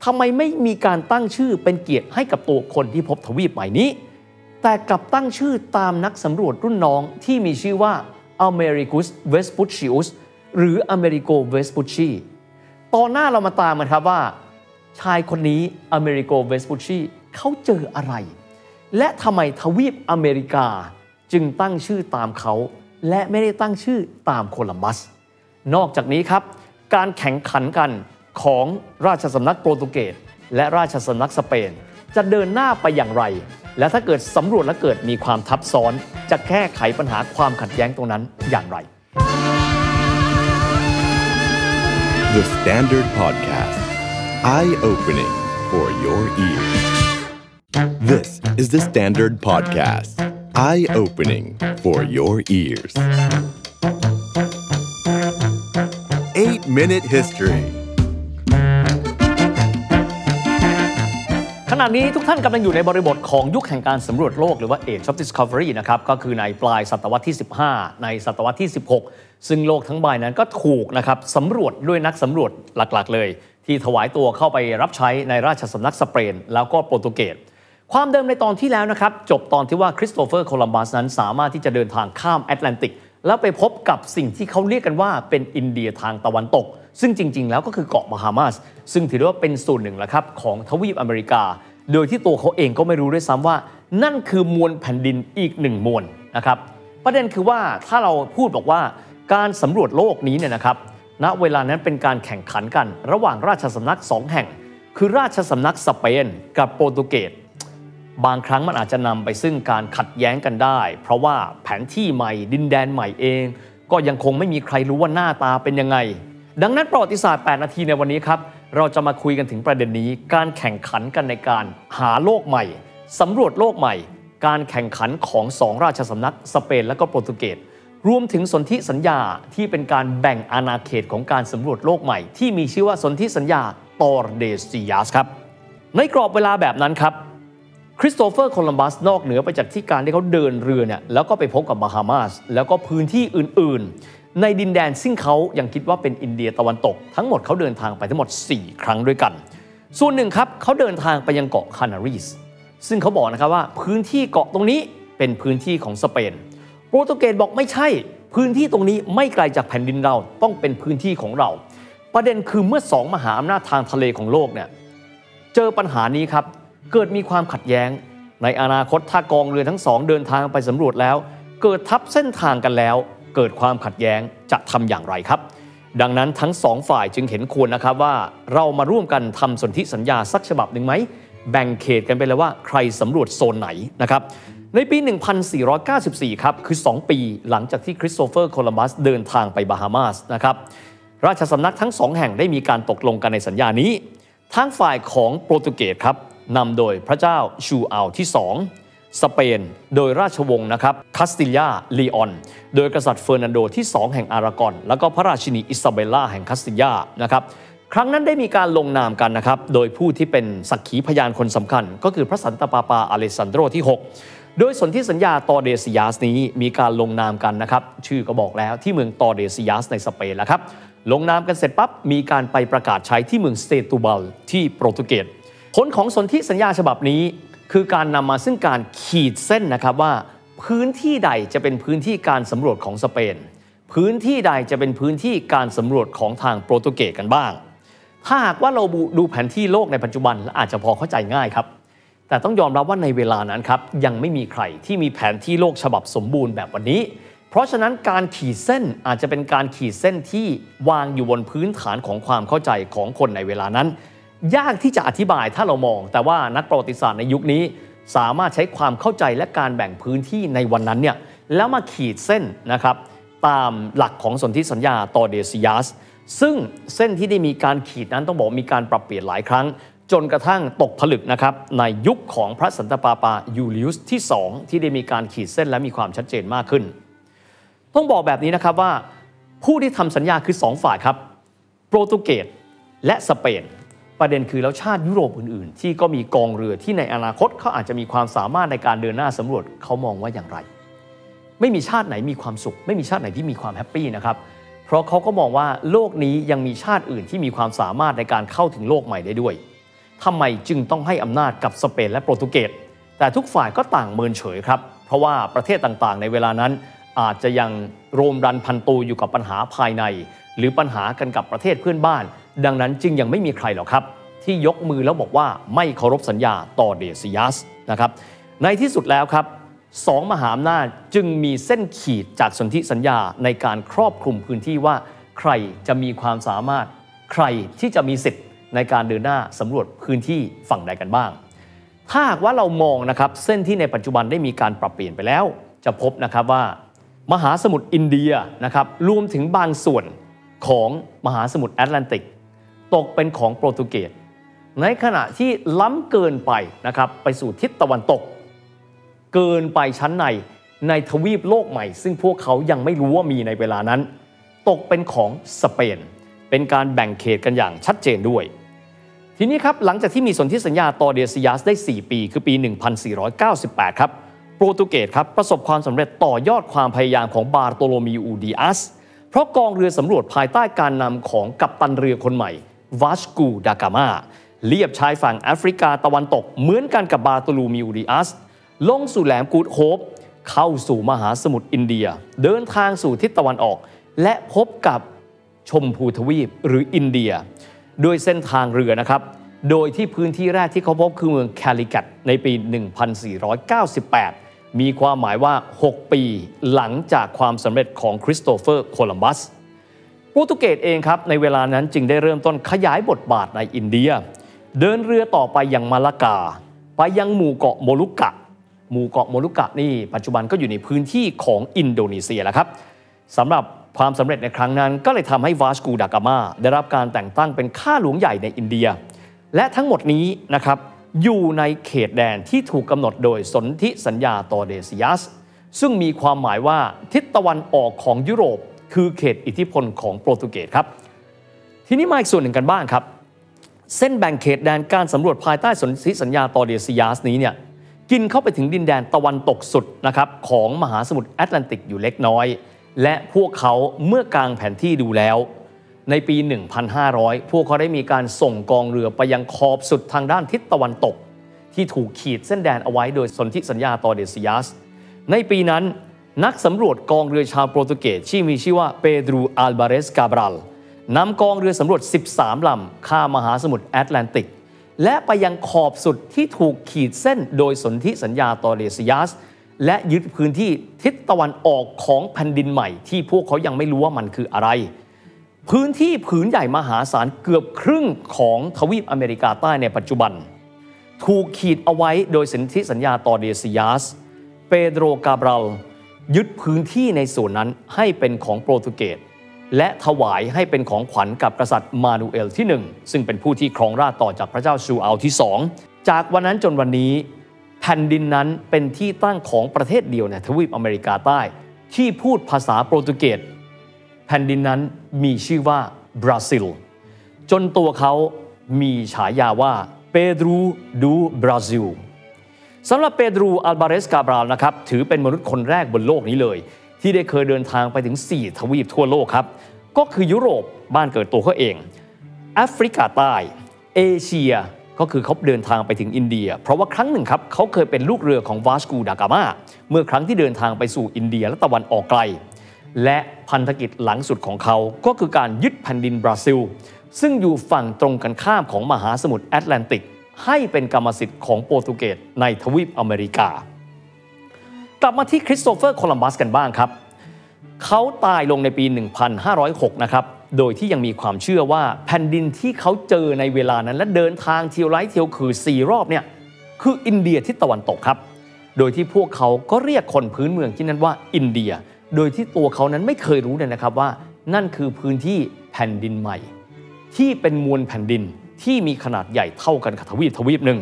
ทำไมไม่มีการตั้งชื่อเป็นเกียรติให้กับตัวคนที่พบทวีปใหม่นี้แต่กลับตั้งชื่อตามนักสำรวจรุ่นน้องที่มีชื่อว่าอเมริกุสเวสปุชชิอุสหรืออเมริโกเวสปุชชีตอนหน้าเรามาตามกันครับว่าชายคนนี้อเมริโกเวสปุชชีเขาเจออะไรและทำไมทวีปอเมริกาจึงตั้งชื่อตามเขาและไม่ได้ตั้งชื่อตามโคลัมบัสนอกจากนี้ครับการแข่งขันกันของราชสำนักโปรตุเกสและราชสำนักสเปนจะเดินหน้าไปอย่างไรและถ้าเกิดสำรวจและเกิดมีความทับซ้อนจะแก้ไขปัญหาความขัดแย้งตรงนั้นอย่างไร The Standard Podcast Eye-opening for your ears This is the Standard Podcast Eye-opening for your ears eight minute Historyขณะนี้ทุกท่านกำลังอยู่ในบริบทของยุคแห่งการสำรวจโลกหรือว่า Age of Discovery นะครับก็คือในปลายศตวรรษที่สิบห้าในศตวรรษที่สิบหกซึ่งโลกทั้งใบนั้นก็ถูกนะครับสำรวจด้วยนักสำรวจหลักๆเลยที่ถวายตัวเข้าไปรับใช้ในราชสำนักสเปนแล้วก็โปรตุเกสความเดิมในตอนที่แล้วนะครับจบตอนที่ว่าคริสโตเฟอร์โคลัมบัสนั้นสามารถที่จะเดินทางข้ามแอตแลนติกแล้วไปพบกับสิ่งที่เขาเรียกกันว่าเป็นอินเดียทางตะวันตกซึ่งจริงๆแล้วก็คือเกาะบาฮามาสซึ่งถือว่าเป็นส่วนหนึ่งละครับของทวีปอเมริกาโดยที่ตัวเขาเองก็ไม่รู้ด้วยซ้ำว่านั่นคือมวลแผ่นดินอีกหนึ่งมวลนะครับประเด็นคือว่าถ้าเราพูดบอกว่าการสำรวจโลกนี้เนี่ยนะครับณเวลานั้นเป็นการแข่งขันกันระหว่างราชสำนักสองแห่งคือราชสำนักสเปนกับโปรตุเกสบางครั้งมันอาจจะนำไปซึ่งการขัดแย้งกันได้เพราะว่าแผนที่ใหม่ดินแดนใหม่เองก็ยังคงไม่มีใครรู้ว่าหน้าตาเป็นยังไงดังนั้นประวัติศาสตร์แปดนาทีในวันนี้ครับเราจะมาคุยกันถึงประเด็นนี้การแข่งขันกันในการหาโลกใหม่สำรวจโลกใหม่การแข่งขันของสองราชสำนักสเปนและก็โปรตุเกสรวมถึงสนธิสัญญาที่เป็นการแบ่งอาณาเขตของการสำรวจโลกใหม่ที่มีชื่อว่าสนธิสัญญาตอร์เดซิยัสครับในกรอบเวลาแบบนั้นครับคริสโตเฟอร์โคลัมบัสนอกเหนือไปจากที่การที่เขาเดินเรือเนี่ยแล้วก็ไปพบกับบาฮามาสแล้วก็พื้นที่อื่นๆในดินแดนซึ่งเขายังคิดว่าเป็นอินเดียตะวันตกทั้งหมดเขาเดินทางไปทั้งหมดสี่ครั้งด้วยกันส่วนหนึ่งครับเขาเดินทางไปยังเกาะคานารีสซึ่งเขาบอกนะครับว่าพื้นที่เกาะตรงนี้เป็นพื้นที่ของสเปนโปรตุเกสบอกไม่ใช่พื้นที่ตรงนี้ไม่ไกลจากแผ่นดินเราต้องเป็นพื้นที่ของเราประเด็นคือเมื่อสองมหาอำนาจทางทะเลของโลกเนี่ย เจอปัญหานี้ครับเกิดมีความขัดแย้งในอนาคตถ้ากองเรือทั้งสองเดินทางไปสำรวจแล้วเกิดทับเส้นทางกันแล้วเกิดความขัดแย้งจะทำอย่างไรครับดังนั้นทั้งสองฝ่ายจึงเห็นควรนะครับว่าเรามาร่วมกันทำสนธิสัญญาสักฉบับหนึ่งไหมแบ่งเขตกันไปเลยว่าใครสำรวจโซนไหนนะครับในปีหนึ่งพันสี่ร้อยเก้าสิบสี่ครับคือสองปีหลังจากที่คริสโตเฟอร์โคลัมบัสเดินทางไปบาฮามาสนะครับราชสำนักทั้งสองแห่งได้มีการตกลงกันในสัญญานี้ทางฝ่ายของโปรตุเกสครับนำโดยพระเจ้าชูอัลที่สองสเปนโดยราชวงศ์นะครับคัสติลยาลีออนโดยกษัตริย์เฟอร์นันโดที่สองแห่งอารากอนแล้วก็พระราชินีอิซาเบลล่าแห่งคัสติลยานะครับครั้งนั้นได้มีการลงนามกันนะครับโดยผู้ที่เป็นสักขีพยานคนสำคัญก็คือพระสันตะปาปาอเลสซานโดรที่หกโดยสนธิสัญญาตอเดซิยัสนี้มีการลงนามกันนะครับชื่อก็บอกแล้วที่เมืองตอเดซิยัสในสเปนแล้วครับลงนามกันเสร็จปั๊บมีการไปประกาศใช้ที่เมืองสเตตูบัลที่โปรตุเกสผลของสนธิสัญญาฉบับนี้คือการนำมาซึ่งการขีดเส้นนะครับว่าพื้นที่ใดจะเป็นพื้นที่การสำรวจของสเปนพื้นที่ใดจะเป็นพื้นที่การสำรวจของทางโปรตุเกสกันบ้างถ้าหากว่าเราดูแผนที่โลกในปัจจุบันอาจจะพอเข้าใจง่ายครับแต่ต้องยอมรับว่าในเวลานั้นครับยังไม่มีใครที่มีแผนที่โลกฉบับสมบูรณ์แบบวันนี้เพราะฉะนั้นการขีดเส้นอาจจะเป็นการขีดเส้นที่วางอยู่บนพื้นฐานของความเข้าใจของคนในเวลานั้นยากที่จะอธิบายถ้าเรามองแต่ว่านักประวัติศาสตร์ในยุคนี้สามารถใช้ความเข้าใจและการแบ่งพื้นที่ในวันนั้นเนี่ยแล้วมาขีดเส้นนะครับตามหลักของสนธิสัญญาตอเดซิยัสซึ่งเส้นที่ได้มีการขีดนั้นต้องบอกมีการปรับเปลี่ยนหลายครั้งจนกระทั่งตกผลึกนะครับในยุคของพระสันตะปาปายูลิอุสที่สองที่ได้มีการขีดเส้นและมีความชัดเจนมากขึ้นต้องบอกแบบนี้นะครับว่าผู้ที่ทำสัญญาคือสองฝ่ายครับโปรตุเกสและสเปนประเด็นคือแล้วชาติยุโรปอื่นๆที่ก็มีกองเรือที่ในอนาคตเขาอาจจะมีความสามารถในการเดินหน้าสำรวจเขามองว่าอย่างไรไม่มีชาติไหนมีความสุขไม่มีชาติไหนที่มีความแฮปปี้นะครับเพราะเขาก็มองว่าโลกนี้ยังมีชาติอื่นที่มีความสามารถในการเข้าถึงโลกใหม่ได้ด้วยทำไมจึงต้องให้อำนาจกับสเปนและโปรตุเกสแต่ทุกฝ่ายก็ต่างเมินเฉยครับเพราะว่าประเทศต่างๆในเวลานั้นอาจจะยังโรมรันพันตูอยู่กับปัญหาภายในหรือปัญหากันกับประเทศเพื่อนบ้านดังนั้นจึงยังไม่มีใครหรอกครับที่ยกมือแล้วบอกว่าไม่เคารพสัญญาตอเดซิยัสนะครับในที่สุดแล้วครับสองมหาอำนาจจึงมีเส้นขีดจากสนธิสัญญาในการครอบคลุมพื้นที่ว่าใครจะมีความสามารถใครที่จะมีสิทธิ์ในการเดินหน้าสำรวจพื้นที่ฝั่งใดกันบ้างถ้าหากว่าเรามองนะครับเส้นที่ในปัจจุบันได้มีการปรับเปลี่ยนไปแล้วจะพบนะครับว่ามหาสมุทรอินเดียนะครับรวมถึงบางส่วนของมหาสมุทรแอตแลนติกตกเป็นของโปรตุเกสในขณะที่ล้ำเกินไปนะครับไปสู่ทิศตะวันตกเกินไปชั้นในในทวีปโลกใหม่ซึ่งพวกเขายังไม่รู้ว่ามีในเวลานั้นตกเป็นของสเปนเป็นการแบ่งเขตกันอย่างชัดเจนด้วยทีนี้ครับหลังจากที่มีสนธิสัญญาตอเดซิยัสได้สี่ปีคือปีหนึ่งพันสี่ร้อยเก้าสิบแปดครับโปรตุเกสครับประสบความสำเร็จต่อยอดความพยายามของบาร์โตโลมิอูดิอัสเพราะกองเรือสำรวจภายใต้การนำของกัปตันเรือคนใหม่Vasco da Gama เลียบชายฝั่งแอฟริกาตะวันตกเหมือนกันกับบาร์ตูลูมิอูดิอัสลงสู่แหลมกูดโฮปเข้าสู่มหาสมุทรอินเดียเดินทางสู่ทิศตะวันออกและพบกับชมพูทวีปหรืออินเดียโดยเส้นทางเรือนะครับโดยที่พื้นที่แรกที่เขาพบคือเมืองแคลิคัตในปีหนึ่งพันสี่ร้อยเก้าสิบแปดมีความหมายว่าหกปีหลังจากความสำเร็จของคริสโตเฟอร์โคลัมบัสโปรตุเกสเองครับในเวลานั้นจึงได้เริ่มต้นขยายบทบาทในอินเดียเดินเรือต่อไปยังมาลากาไปยังหมู่เกาะโมลุกะหมู่เกาะโมลุกะนี่ปัจจุบันก็อยู่ในพื้นที่ของอินโดนีเซียแล้วครับสำหรับความสำเร็จในครั้งนั้นก็เลยทำให้วาสโกดากามาได้รับการแต่งตั้งเป็นข้าหลวงใหญ่ในอินเดียและทั้งหมดนี้นะครับอยู่ในเขตแดนที่ถูกกำหนดโดยสนธิสัญญาตอเดซิยัสซึ่งมีความหมายว่าทิศตะวันออกของยุโรปคือเขตอิทธิพลของโปรตุเกสครับทีนี้มาอีกส่วนหนึ่งกันบ้างครับเส้นแบ่งเขตแดนการสำรวจภายใต้สนธิสัญญาตอเดซิยัสนี้เนี่ยกินเข้าไปถึงดินแดนตะวันตกสุดนะครับของมหาสมุทรแอตแลนติกอยู่เล็กน้อยและพวกเขาเมื่อกางแผนที่ดูแล้วในปีหนึ่งพันห้าร้อยพวกเขาได้มีการส่งกองเรือไปยังขอบสุดทางด้านทิศตะวันตกที่ถูกขีดเส้นแดนเอาไว้โดยสนธิสัญญาตอเดซิยัสในปีนั้นนักสำรวจกองเรือชาวโปรตุเกสที่มีชื่อว่าเปโดร อัลวาเรซ กาบรัลนำกองเรือสำรวจสิบสามลำข้ามมหาสมุทรแอตแลนติก และไปยังขอบสุดที่ถูกขีดเส้นโดยสนธิสัญญาตอร์เรซิยัสและยึดพื้นที่ทิศตะวันออกของแผ่นดินใหม่ที่พวกเขายังไม่รู้ว่ามันคืออะไรพื้นที่ผืนใหญ่มหาศาลเกือบครึ่งของทวีปอเมริกาใต้ในปัจจุบันถูกขีดเอาไว้โดยสนธิสัญญาตอร์เรซิยัสเปโดรกาบรัลยึดพื้นที่ในส่วนนั้นให้เป็นของโปรตุเกสและถวายให้เป็นของขวัญกับกษัตริย์มานูเอลที่หนึ่งซึ่งเป็นผู้ที่ครองราชย์ต่อจากพระเจ้าชูอัลที่สองจากวันนั้นจนวันนี้แผ่นดินนั้นเป็นที่ตั้งของประเทศเดียวในทวีปอเมริกาใต้ที่พูดภาษาโปรตุเกสแผ่นดินนั้นมีชื่อว่าบราซิลจนตัวเขามีฉายาว่าเปโดรดูบราซิลสำหรับเปโดรอัลบาเรสกาบราลนะครับถือเป็นมนุษย์คนแรกบนโลกนี้เลยที่ได้เคยเดินทางไปถึงสี่ทวีปทั่วโลกครับก็คือยุโรปบ้านเกิดตัวเขาเองแอฟริกาใต้เอเชียก็คือเขาเดินทางไปถึงอินเดียเพราะว่าครั้งหนึ่งครับเขาเคยเป็นลูกเรือของวาสโกดากามาเมื่อครั้งที่เดินทางไปสู่อินเดียและตะวันออกไกลและพันธกิจหลังสุดของเขาก็คือการยึดแผ่นดินบราซิลซึ่งอยู่ฝั่งตรงกันข้ามของมหาสมุทรแอตแลนติกให้เป็นกรรมสิทธิ์ของโปรตุเกสในทวีปอเมริกากลับมาที่คริสโตเฟอร์โคลัมบัสกันบ้างครับเขาตายลงในปีหนึ่งพันห้าร้อยหกนะครับโดยที่ยังมีความเชื่อว่าแผ่นดินที่เขาเจอในเวลานั้นและเดินทางเที่ยวไร้เที่ยวคือสี่รอบเนี่ยคืออินเดียทิศตะวันตกครับโดยที่พวกเขาก็เรียกคนพื้นเมืองที่นั่นว่าอินเดียโดยที่ตัวเขานั้นไม่เคยรู้เลยนะครับว่านั่นคือพื้นที่แผ่นดินใหม่ที่เป็นมวลแผ่นดินที่มีขนาดใหญ่เท่ากันกับทวีปทวีปหนึ่ง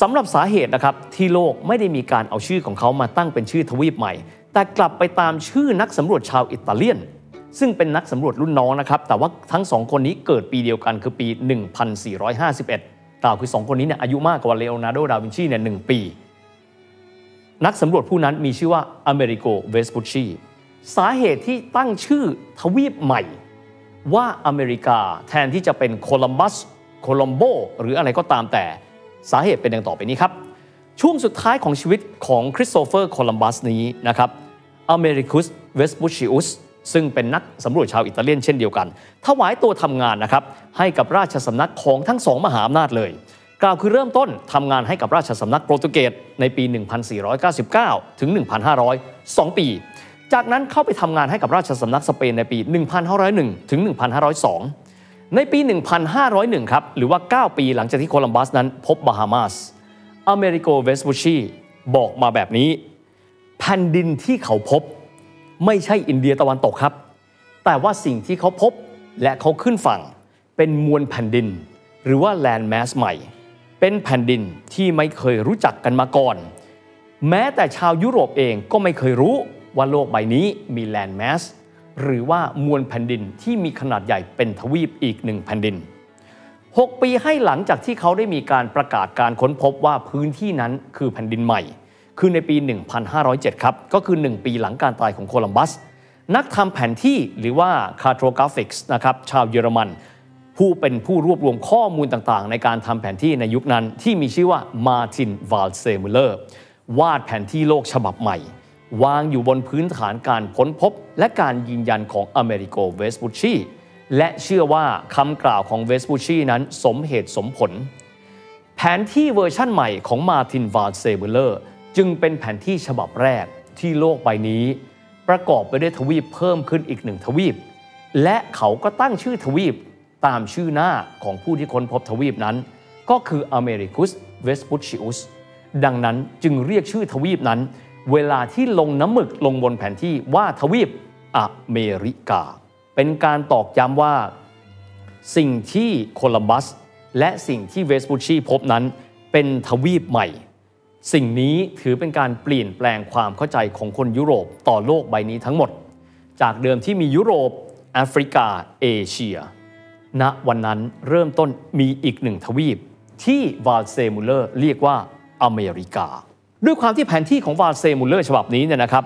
สำหรับสาเหตุนะครับที่โลกไม่ได้มีการเอาชื่อของเขามาตั้งเป็นชื่อทวีปใหม่แต่กลับไปตามชื่อนักสำรวจชาวอิตาเลียนซึ่งเป็นนักสำรวจรุ่นน้องนะครับแต่ว่าทั้งสองคนนี้เกิดปีเดียวกันคือปีหนึ่งพันสี่ร้อยห้าสิบเอ็ดกล่าวคือสองคนนี้เนี่ยอายุมากกว่าเลโอนาร์โดดาวินชีเนี่ยหนึ่งปีนักสำรวจผู้นั้นมีชื่อว่าอเมริโกเวสปุชชีสาเหตุที่ตั้งชื่อทวีปใหม่ว่าอเมริกาแทนที่จะเป็นโคลัมบัสโคลอมโบหรืออะไรก็ตามแต่สาเหตุเป็นดังต่อไปนี้ครับช่วงสุดท้ายของชีวิตของคริสโตเฟอร์โคลัมบัสนี้นะครับอเมริกุสเวสปุชชิอุสซึ่งเป็นนักสำรวจชาวอิตาเลียนเช่นเดียวกันถวายตัวทำงานนะครับให้กับราชสำนักของทั้งสองมหาอำนาจเลยกล่าวคือเริ่มต้นทำงานให้กับราชสำนักโปรตุเกสในปีหนึ่งพันสี่ร้อยเก้าสิบเก้าถึงหนึ่งพันห้าร้อย สองปีจากนั้นเข้าไปทำงานให้กับราชสำนักสเปนในปีหนึ่งพันห้าร้อยเอ็ดถึงหนึ่งพันห้าร้อยสองในปีหนึ่งพันห้าร้อยเอ็ดครับหรือว่าเก้าปีหลังจากที่โคลัมบัสนั้นพบบาฮามาสอเมริโกเวสปุชชีบอกมาแบบนี้แผ่นดินที่เขาพบไม่ใช่อินเดียตะวันตกครับแต่ว่าสิ่งที่เขาพบและเขาขึ้นฝั่งเป็นมวลแผ่นดินหรือว่าแลนด์แมสใหม่เป็นแผ่นดินที่ไม่เคยรู้จักกันมาก่อนแม้แต่ชาวยุโรปเองก็ไม่เคยรู้ว่าโลกใบนี้มีแลนด์แมสหรือว่ามวลแผ่นดินที่มีขนาดใหญ่เป็นทวีปอีกหนึ่งแผ่นดินหกปีให้หลังจากที่เขาได้มีการประกาศการค้นพบว่าพื้นที่นั้นคือแผ่นดินใหม่คือในปีหนึ่งพันห้าร้อยเจ็ดครับก็คือหนึ่งปีหลังการตายของโคลัมบัสนักทำแผนที่หรือว่าคาร์โทกราฟิกส์นะครับชาวเยอรมันผู้เป็นผู้รวบรวมข้อมูลต่างๆในการทำแผนที่ในยุคนั้นที่มีชื่อว่ามาร์ตินวาลเซมุเลอร์วาดแผนที่โลกฉบับใหม่วางอยู่บนพื้นฐานการค้นพบและการยืนยันของอเมริโกเวสปุชชีและเชื่อว่าคำกล่าวของเวสปุชชีนั้นสมเหตุสมผลแผนที่เวอร์ชั่นใหม่ของมาร์ตินวาลเซมุเลอร์จึงเป็นแผนที่ฉบับแรกที่โลกใบนี้ประกอบไปด้วยทวีปเพิ่มขึ้นอีกหนึ่งทวีปและเขาก็ตั้งชื่อทวีปตามชื่อหน้าของผู้ที่ค้นพบทวีปนั้นก็คืออเมริกุสเวสปุชชิอุสดังนั้นจึงเรียกชื่อทวีปนั้นเวลาที่ลงน้ำหมึกลงบนแผนที่ว่าทวีปอเมริกาเป็นการตอกย้ำว่าสิ่งที่โคลัมบัสและสิ่งที่เวสปุชชีพบนั้นเป็นทวีปใหม่สิ่งนี้ถือเป็นการเปลี่ยนแปลงความเข้าใจของคนยุโรปต่อโลกใบนี้ทั้งหมดจากเดิมที่มียุโรปแอฟริกาเอเชียณวันนั้นเริ่มต้นมีอีกหนึ่งทวีปที่วาลเซมุเลอร์เรียกว่าอเมริกาด้วยความที่แผนที่ของวาลเซมุเลอร์ฉบับนี้เนี่ยนะครับ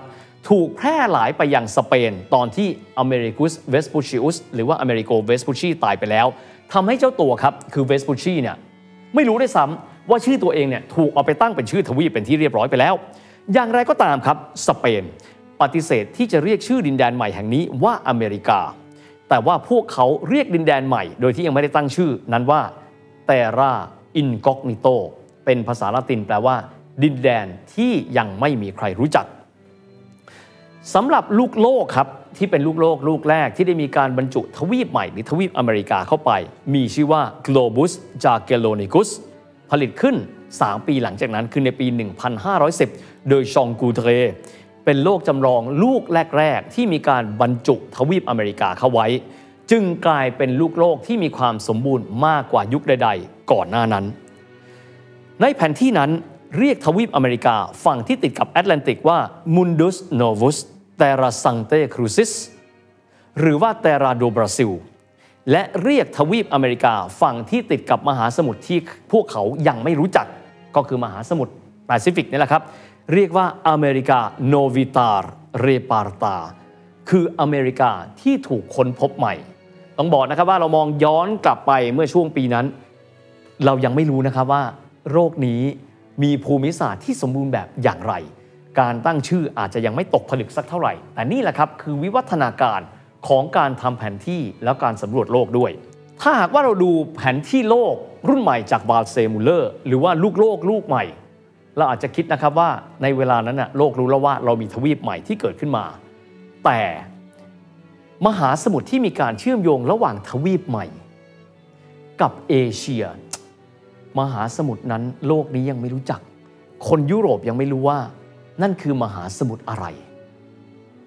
ถูกแพร่หลายไปยังสเปนตอนที่อเมริกุสเวสปุชชิอุสหรือว่าอเมริโกเวสปุชชีตายไปแล้วทำให้เจ้าตัวครับคือเวสปุชชีเนี่ยไม่รู้ได้ซ้ำว่าชื่อตัวเองเนี่ยถูกเอาไปตั้งเป็นชื่อทวีปเป็นที่เรียบร้อยไปแล้วอย่างไรก็ตามครับสเปนปฏิเสธที่จะเรียกชื่อดินแดนใหม่แห่งนี้ว่าอเมริกาแต่ว่าพวกเขาเรียกดินแดนใหม่โดยที่ยังไม่ได้ตั้งชื่อนั้นว่า terra incognito เป็นภาษาละตินแปลว่าดินแดนที่ยังไม่มีใครรู้จักสำหรับลูกโลกครับที่เป็นลูกโลกลูกแรกที่ได้มีการบรรจุทวีปใหม่หรือทวีปอเมริกาเข้าไปมีชื่อว่า Globus Jagellonicus ผลิตขึ้นสามปีหลังจากนั้นคือในปีหนึ่งพันห้าร้อยสิบโดยชองกูเทรเป็นโลกจำลองลูกแรกๆที่มีการบรรจุทวีปอเมริกาเข้าไว้จึงกลายเป็นลูกโลกที่มีความสมบูรณ์มากกว่ายุคใดๆก่อนหน้านั้นในแผนที่นั้นเรียกทวีปอเมริกาฝั่งที่ติดกับแอตแลนติกว่า Mundus Novus Terra Sancte Crucis หรือว่า Terra do Brasil และเรียกทวีปอเมริกาฝั่งที่ติดกับมหาสมุทรที่พวกเขายังไม่รู้จักก็คือมหาสมุทรแปซิฟิกนี่แหละครับเรียกว่าอเมริกา Novitar Reparta คืออเมริกาที่ถูกค้นพบใหม่ต้องบอกนะครับว่าเรามองย้อนกลับไปเมื่อช่วงปีนั้นเรายังไม่รู้นะครับว่าโรคนี้มีภูมิศาสตร์ที่สมบูรณ์แบบอย่างไรการตั้งชื่ออาจจะยังไม่ตกผลึกสักเท่าไหร่แต่นี่แหละครับคือวิวัฒนาการของการทำแผนที่และการสำรวจโลกด้วยถ้าหากว่าเราดูแผนที่โลกรุ่นใหม่จากบาร์เซมูเลอร์หรือว่าลูกโลกลูกใหม่เราอาจจะคิดนะครับว่าในเวลานั้นน่ะโลกรู้แล้วว่าเรามีทวีปใหม่ที่เกิดขึ้นมาแต่มหาสมุทรที่มีการเชื่อมโยงระหว่างทวีปใหม่กับเอเชียมหาสมุทรนั้นโลกนี้ยังไม่รู้จักคนยุโรปยังไม่รู้ว่านั่นคือมหาสมุทรอะไร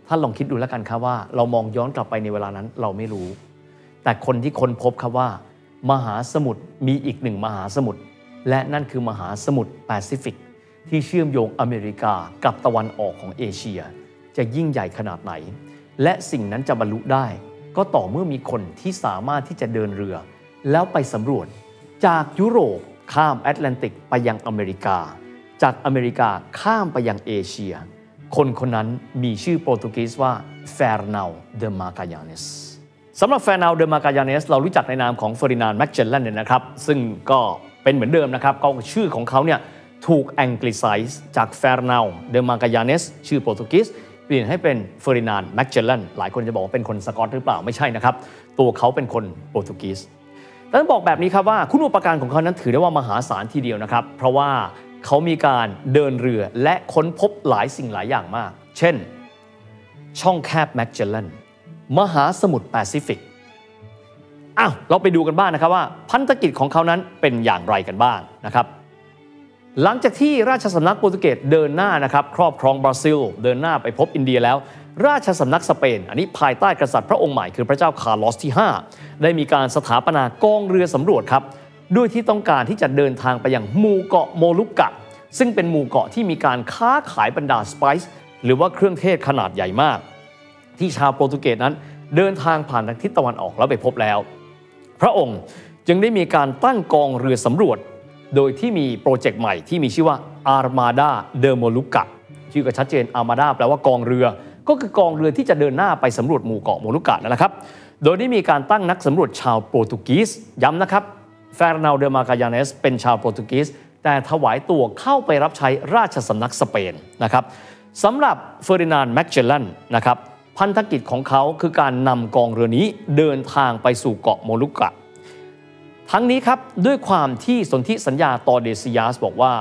ท่านลองคิดดูแล้วกันครับว่าเรามองย้อนกลับไปในเวลานั้นเราไม่รู้แต่คนที่ค้นพบครับว่ามหาสมุทรมีอีกหนึ่งมหาสมุทรและนั่นคือมหาสมุทรแปซิฟิกที่เชื่อมโยงอเมริกากับตะวันออกของเอเชียจะยิ่งใหญ่ขนาดไหนและสิ่งนั้นจะบรรลุได้ก็ต่อเมื่อมีคนที่สามารถที่จะเดินเรือแล้วไปสำรวจจากยุโรปข้ามแอตแลนติกไปยังอเมริกาจากอเมริกาข้ามไปยังเอเชียคนคนนั้นมีชื่อโปรตุเกสว่า Fernão de Magalhães สำหรับ Fernão de Magalhães เรารู้จักในนามของ Ferdinand Magellan เนี่ยนะครับซึ่งก็เป็นเหมือนเดิมนะครับก็ชื่อของเขาเนี่ยถูก Anglicize จาก Fernão de Magalhães ชื่อโปรตุเกสเปลี่ยนให้เป็น Ferdinand Magellan หลายคนจะบอกว่าเป็นคนสกอตหรือเปล่าไม่ใช่นะครับตัวเขาเป็นคนโปรตุเกสต้องบอกแบบนี้ครับว่าคุณอุปการของเขานั้นถือได้ว่ามหาศาลทีเดียวนะครับเพราะว่าเขามีการเดินเรือและค้นพบหลายสิ่งหลายอย่างมากเช่นช่องแคบแมกเจลลันมหาสมุทรแปซิฟิกอ้าวเราไปดูกันบ้างนะครับว่าพันธกิจของเขานั้นเป็นอย่างไรกันบ้างนะครับหลังจากที่ราชสำนักโปรตุเกสเดินหน้านะครับครอบครองบราซิลเดินหน้าไปพบอินเดียแล้วราชสำนักสเปนอันนี้ภายใต้กษัตริย์พระองค์ใหม่คือพระเจ้าคาร์ลอสที่ห้าได้มีการสถาปนากองเรือสำรวจครับด้วยที่ต้องการที่จะเดินทางไปยังหมู่เกาะโมลุกกะซึ่งเป็นหมู่เกาะที่มีการค้าขายบรรดาสไปซ์หรือว่าเครื่องเทศขนาดใหญ่มากที่ชาวโปรตุเกสนั้นเดินทางผ่านทางทิศตะวันออกแล้วไปพบแล้วพระองค์จึงได้มีการตั้งกองเรือสำรวจโดยที่มีโปรเจกต์ใหม่ที่มีชื่อว่า Armada de Molucca ชื่อก็ชัดเจน Armada แปลว่ากองเรือก็คือกองเรือที่จะเดินหน้าไปสำรวจหมู่เกาะโมลุกกะนั่นแหละครับโดยได้มีการตั้งนักสำรวจชาวโปรตุเกสย้ำนะครับเฟร์นัลโด มาการยาเนสเป็นชาวโปรตุเกสแต่ถวายตัวเข้าไปรับใช้ราชสำนักสเปนนะครับสำหรับเฟอร์ดินานด์ แมกเจลลันนะครับพันธกิจของเขาคือการนำกองเรือนี้เดินทางไปสู่เกาะโมลุกกะทั้งนี้ครับด้วยความที่สนธิสัญญาตอเดซิยาสบอกว่า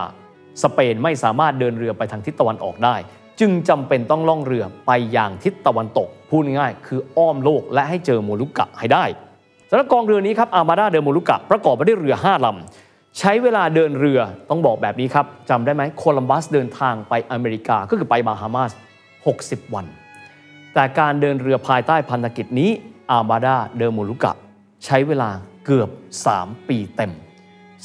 สเปนไม่สามารถเดินเรือไปทางทิศตะวันออกได้จึงจำเป็นต้องล่องเรือไปอย่างทิศตะวันตกพูดง่ายๆคืออ้อมโลกและให้เจอโมลุกกะให้ได้สำหรับกองเรือนี้ครับอาร์มาดาเดอโมลุกกะประกอบไปด้วยเรือห้าลำใช้เวลาเดินเรือต้องบอกแบบนี้ครับจำได้ไหมโคลัมบัสเดินทางไปอเมริกาก็คือไปบาฮามาสหกสิบวันแต่การเดินเรือภายใต้พันธกิจนี้อาร์มาดาเดอโมลุกกะใช้เวลาเกือบสามปีเต็ม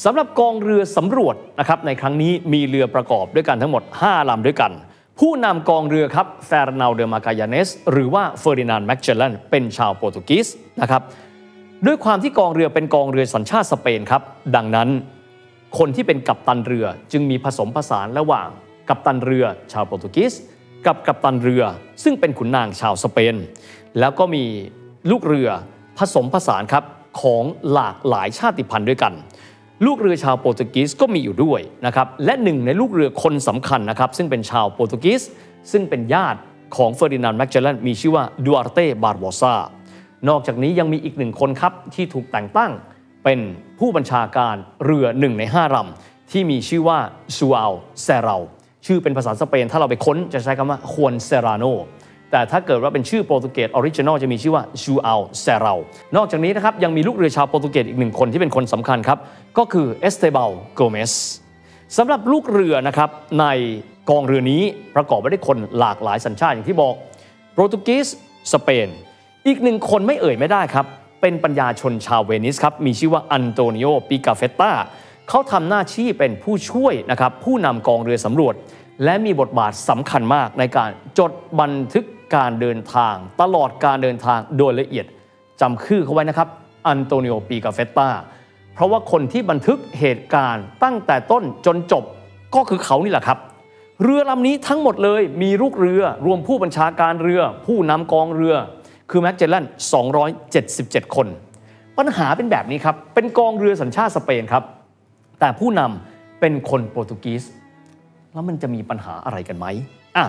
สำหรับกองเรือสำรวจนะครับในครั้งนี้มีเรือประกอบด้วยกันทั้งหมดห้าลำด้วยกันผู้นำกองเรือครับเฟร์นัลโด มาการยาเนสหรือว่าเฟอร์ดินานด์ แมกเจลลันเป็นชาวโปรตุเกสนะครับด้วยความที่กองเรือเป็นกองเรือสัญชาติสเปนครับดังนั้นคนที่เป็นกัปตันเรือจึงมีผสมผสานระหว่างกัปตันเรือชาวโปรตุเกสกับกัปตันเรือซึ่งเป็นขุนนางชาวสเปนแล้วก็มีลูกเรือผสมผสานครับของหลากหลายชาติพันธุ์ด้วยกันลูกเรือชาวโปรตุเกสก็มีอยู่ด้วยนะครับและหนึ่งในลูกเรือคนสำคัญนะครับซึ่งเป็นชาวโปรตุเกสซึ่งเป็นญาติของเฟอร์ดินานด์ แมกเจลลันมีชื่อว่าดูอาร์เต้ บาร์โบซานอกจากนี้ยังมีอีกหนึ่งคนครับที่ถูกแต่งตั้งเป็นผ ผู้บัญชาการเรือหนึ่งในห้าลำที่มีชื่อว่าซูอัลเซราชื่อเป็นภาษาสเปนถ้าเราไปค้นจะใช้คำว่าควนเซราโนแต่ถ้าเกิดว่าเป็นชื่อโปรตุเกสออริจินอลจะมีชื่อว่าซูอัลเซรานอกจากนี้นะครับยังมีลูกเรือชาวโปรตุเกสอีกหนึ่งคนที่เป็นคนสำคัญครับก็คือเอสเตบาลโกเมสสำหรับลูกเรือนะครับในกองเรือนี้ประกอบไปด้วยคนหลากหลายสัญชาติอย่างที่บอกโปรตุเกสสเปนอีกหนึ่งคนไม่เอ่ยไม่ได้ครับเป็นปัญญาชนชาวเวนิสครับมีชื่อว่าอันโตนิโอปิกาเฟตตาเขาทำหน้าที่เป็นผู้ช่วยนะครับผู้นำกองเรือสำรวจและมีบทบาทสำคัญมากในการจดบันทึกการเดินทางตลอดการเดินทางโดยละเอียดจำชื่อเขาไว้นะครับอันโตนิโอปิกาเฟตตาเพราะว่าคนที่บันทึกเหตุการณ์ตั้งแต่ต้นจนจบก็คือเขานี่แหละครับเรือลำนี้ทั้งหมดเลยมีลูกเรือรวมผู้บัญชาการเรือผู้นำกองเรือคือแมกเจลลันสองร้อยเจ็ดสิบเจ็ดคนปัญหาเป็นแบบนี้ครับเป็นกองเรือสัญชาติสเปนครับแต่ผู้นำเป็นคนโปรตุเกสแล้วมันจะมีปัญหาอะไรกันไหมอ่ะ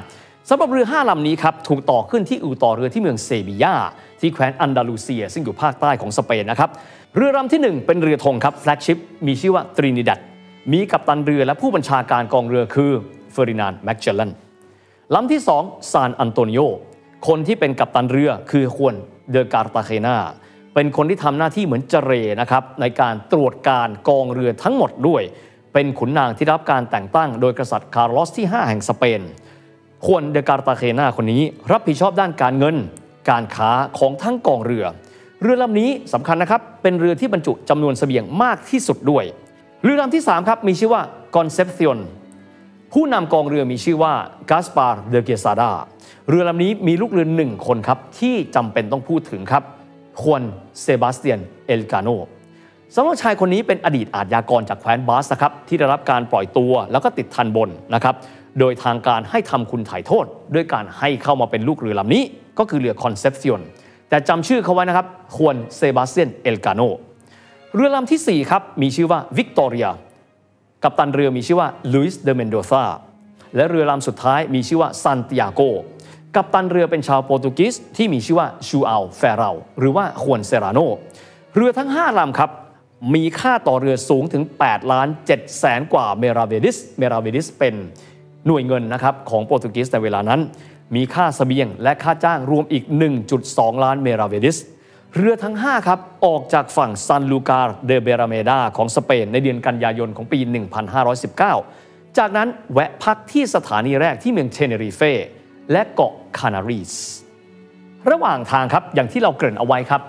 สำหรับเรือห้าลำนี้ครับถูกต่อขึ้นที่อู่ต่อเรือที่เมืองเซบียาที่แคว้นอันดาลูเซียซึ่งอยู่ภาคใต้ของสเปนนะครับเรือลำที่หนึ่งเป็นเรือธงครับแฟลกชิพมีชื่อว่าตรินิดัดมีกัปตันเรือและผู้บัญชาการกองเรือคือFerdinand Magellan ลำที่สองซานอันโตนิโอคนที่เป็นกัปตันเรือคือควนเดอการ์ตาเคนาเป็นคนที่ทำหน้าที่เหมือนเจเรนะครับในการตรวจการกองเรือทั้งหมดด้วยเป็นขุนนางที่รับการแต่งตั้งโดยกษัตริย์คาร์ลอสที่ห้าแห่งสเปนควนเดอการ์ตาเคนาคนนี้รับผิดชอบด้านการเงินการค้าของทั้งกองเรือเรือลำนี้สำคัญนะครับเป็นเรือที่บรรจุจำนวนเสบียงมากที่สุดด้วยเรือลำที่สามครับมีชื่อว่ากอนเซปซิออนผู้นำกองเรือมีชื่อว่ากาสปาร์เดเกซาดาเรือลำนี้มีลูกเรือหนึ่งคนครับที่จำเป็นต้องพูดถึงครับควนเซบาสเตียนเอลกาโนสำหรับชายคนนี้เป็นอดีตอาชญากรจากแคว้นบาสนะครับที่ได้รับการปล่อยตัวแล้วก็ติดทันบนนะครับโดยทางการให้ทำคุณไถ่โทษด้วยการให้เข้ามาเป็นลูกเรือลำนี้ก็คือเรือคอนเซปซิออนแต่จำชื่อเขาไว้นะครับควนเซบาสเตียนเอลกาโนเรือลำที่สี่ครับมีชื่อว่าวิกตอเรียกัปตันเรือมีชื่อว่าลุยส์เดเมนโดซาและเรือลำสุดท้ายมีชื่อว่าซานติอาโกกัปตันเรือเป็นชาวโปรตุเกสที่มีชื่อว่าชูอัลเฟราหรือว่าควนเซราโนเรือทั้งห้าลำครับมีค่าต่อเรือสูงถึงแปดล้านเจ็ดแสนกว่าเมราเวดิสเมราเวดิสเป็นหน่วยเงินนะครับของโปรตุเกสในเวลานั้นมีค่าเสบียงและค่าจ้างรวมอีก หนึ่งจุดสอง ล้านเมราเวดิสเรือทั้งห้าครับออกจากฝั่งซันลูกาเดเบราเมดาของสเปนในเดือนกันยายนของปีหนึ่งพันห้าร้อยสิบเก้าจากนั้นแวะพักที่สถานีแรกที่เมืองเทเนริเฟและเกาะคานารีสระหว่างทางครับอย่างที่เราเกริ่นเอาไว้ครับ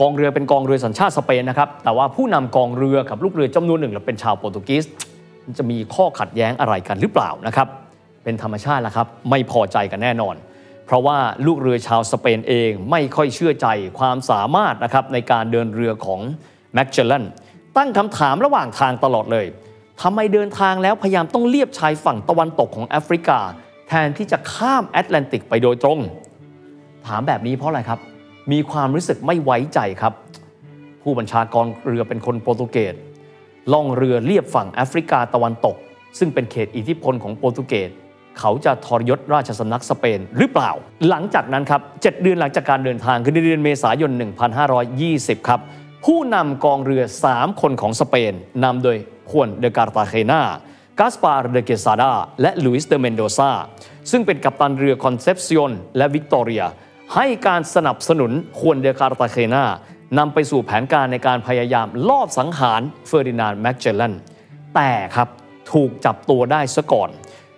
กองเรือเป็นกองเรือสัญชาติสเปนนะครับแต่ว่าผู้นำกองเรือกับลูกเรือจำนวนหนึ่งเป็นชาวโปรตุเกสจะมีข้อขัดแย้งอะไรกันหรือเปล่านะครับเป็นธรรมชาติละครับไม่พอใจกันแน่นอนเพราะว่าลูกเรือชาวสเปนเองไม่ค่อยเชื่อใจความสามารถนะครับในการเดินเรือของแมกเจลลันตั้งคำถามระหว่างทางตลอดเลยทำไมเดินทางแล้วพยายามต้องเลียบชายฝั่งตะวันตกของแอฟริกาแทนที่จะข้ามแอตแลนติกไปโดยตรงถามแบบนี้เพราะอะไรครับมีความรู้สึกไม่ไว้ใจครับผู้บัญชากรเรือเป็นคนโปรตุเกสล่องเรือเลียบฝั่งแอฟริกาตะวันตกซึ่งเป็นเขตอิทธิพลของโปรตุเกสเขาจะทรยศราชสำนักสเปนหรือเปล่าหลังจากนั้นครับเจ็ดเดือนหลังจากการเดินทางคือเดือนเมษายนหนึ่งพันห้าร้อยยี่สิบครับผู้นำกองเรือสามคนของสเปนนำโดยควนเดอการ์ตาเคนากัสปาร์เดเกซาดาและลุยส์เดเมนโดซาซึ่งเป็นกัปตันเรือคอนเซปซิออนและวิกตอเรียให้การสนับสนุนควนเดอการ์ตาเคนานำไปสู่แผนการในการพยายามลอบสังหารเฟอร์ดินานด์แมกเจลลันแต่ครับถูกจับตัวได้ซะก่อน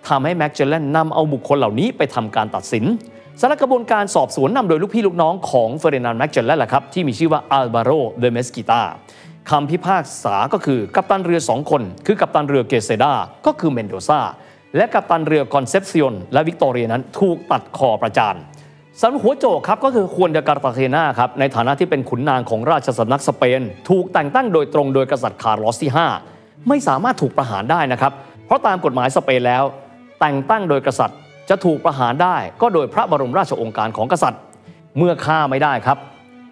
ทำให้แมกเจลลันนำเอาบุคคลเหล่านี้ไปทำการตัดสินสารกระบวนการสอบสวนนำโดยลูกพี่ลูกน้องของเฟอร์ดินานด์แมกเจลลันแหละครับที่มีชื่อว่าอัลบาโรเดเมสกิตาคำพิพากษาก็คือกัปตันเรือสองคนคือกัปตันเรือเกเซดาก็คือเมนโดซาและกัปตันเรือคอนเซปซิออนและวิกตอเรียนั้นถูกตัดคอประจานสำหรับหัวโจกครับก็คือควนเดอการ์ตาเคนาครับในฐานะที่เป็นขุนนางของราชสำนักสเปนถูกแต่งตั้งโดยตรงโดยกษัตริย์คาร์ลอสที่ห้าไม่สามารถถูกประหารได้นะครับเพราะตามกฎหมายสเปนแล้วแต่งตั้งโดยกษัตริย์จะถูกประหารได้ก็โดยพระบรมราชโองการของกษัตริย์เมื่อฆ่าไม่ได้ครับ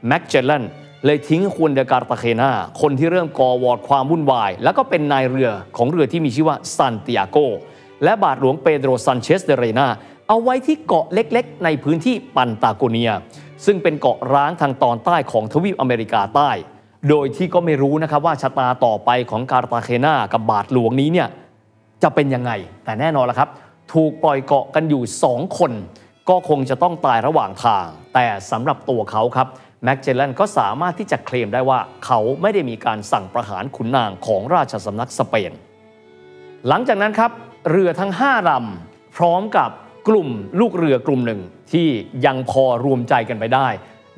แมกเจลลันเลยทิ้งควนเดอการ์ตาเคนาคนที่เริ่มก่อวอร์ดความวุ่นวายแล้วก็เป็นนายเรือของเรือที่มีชื่อว่าซานติอาโกและบาทหลวงเปโดรซันเชสเดเรนาเอาไว้ที่เกาะเล็กๆในพื้นที่ปันตาโกเนียซึ่งเป็นเกาะร้างทางตอนใต้ของทวีปอเมริกาใต้ โดยที่ก็ไม่รู้นะครับว่าชะตาต่อไปของคาร์ตาเจนากับบาทหลวงนี้เนี่ยจะเป็นยังไงแต่แน่นอนละครับถูกปล่อยเกาะกันอยู่สองคนก็คงจะต้องตายระหว่างทางแต่สำหรับตัวเขาครับแมกเจลลันก็สามารถที่จะเคลมได้ว่าเขาไม่ได้มีการสั่งประหารขุนนางของราชสำนักสเปนหลังจากนั้นครับเรือทั้งห้าลำพร้อมกับกลุ่มลูกเรือกลุ่มหนึ่งที่ยังพอรวมใจกันไปได้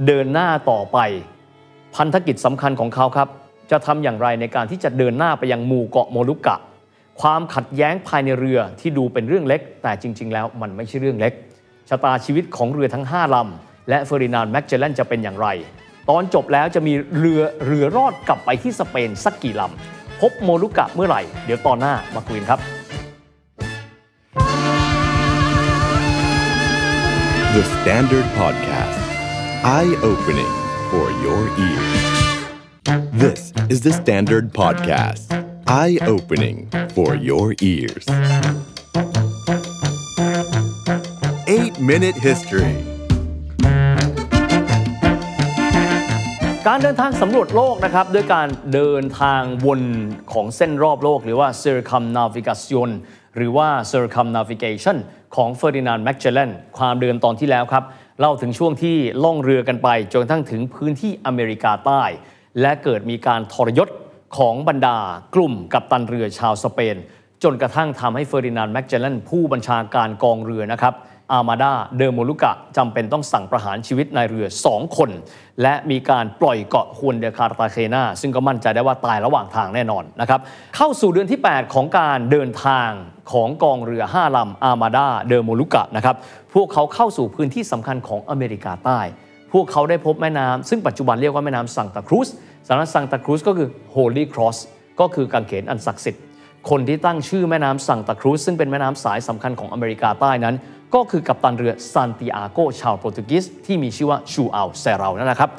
เดินหน้าต่อไปพันธกิจสำคัญของเขาครับจะทำอย่างไรในการที่จะเดินหน้าไปยังหมู่เกาะโมลุกกะความขัดแย้งภายในเรือที่ดูเป็นเรื่องเล็กแต่จริงๆแล้วมันไม่ใช่เรื่องเล็กชะตาชีวิตของเรือทั้งห้าลำและเฟอร์ดินานด์แมกเจลลันจะเป็นอย่างไรตอนจบแล้วจะมีเรือเรือรอดกลับไปที่สเปนสักกี่ลำพบโมลุกกะเมื่อไหร่เดี๋ยวตอนหน้ามาคุยกันครับ The Standard Podcast Eye-opening for your ears This is the Standard Podcast Eye-opening for your ears eight minute history การเดินทางสำรวจโลกนะครับด้วยการเดินทางวนของเส้นรอบโลกหรือว่า Circumnavigation หรือว่า Circumnavigation ของ Ferdinand Magellan ความเดินตอนที่แล้วครับเล่าถึงช่วงที่ล่องเรือกันไปจนทั้งถึงพื้นที่อเมริกาใต้และเกิดมีการทรยศของบรรดากลุ่มกัปตันเรือชาวสเปนจนกระทั่งทำให้ Ferdinand Magellan ผู้บัญชาการกองเรือนะครับอามาดาเดอโมลุกะจำเป็นต้องสั่งประหารชีวิตนายเรือสองคนและมีการปล่อยเกาะฮวนเดคาร์ตาเจนาซึ่งก็มั่นใจได้ว่าตายระหว่างทางแน่นอนนะครับเข้าสู่เดือนที่แปดของการเดินทางของกองเรือห้าลำอามาดาเดอโมลุกะนะครับพวกเขาเข้าสู่พื้นที่สำคัญของอเมริกาใต้พวกเขาได้พบแม่น้ำซึ่งปัจจุบันเรียกว่าแม่น้ำซังตาครูซสำนักซังตาครูซก็คือ Holy Cross ก็คือกางเขนอันศักดิ์สิทธิ์คนที่ตั้งชื่อแม่น้ำซังตาครูซซึ่งเป็นแม่น้ำสายสำคัญของอเมริกาใต้นั้นก็คือกัปตันเรือซานติอาโกชาวโปรตุเกสที่มีชื่อว่าชูอัลเซรานั่นแหละครับ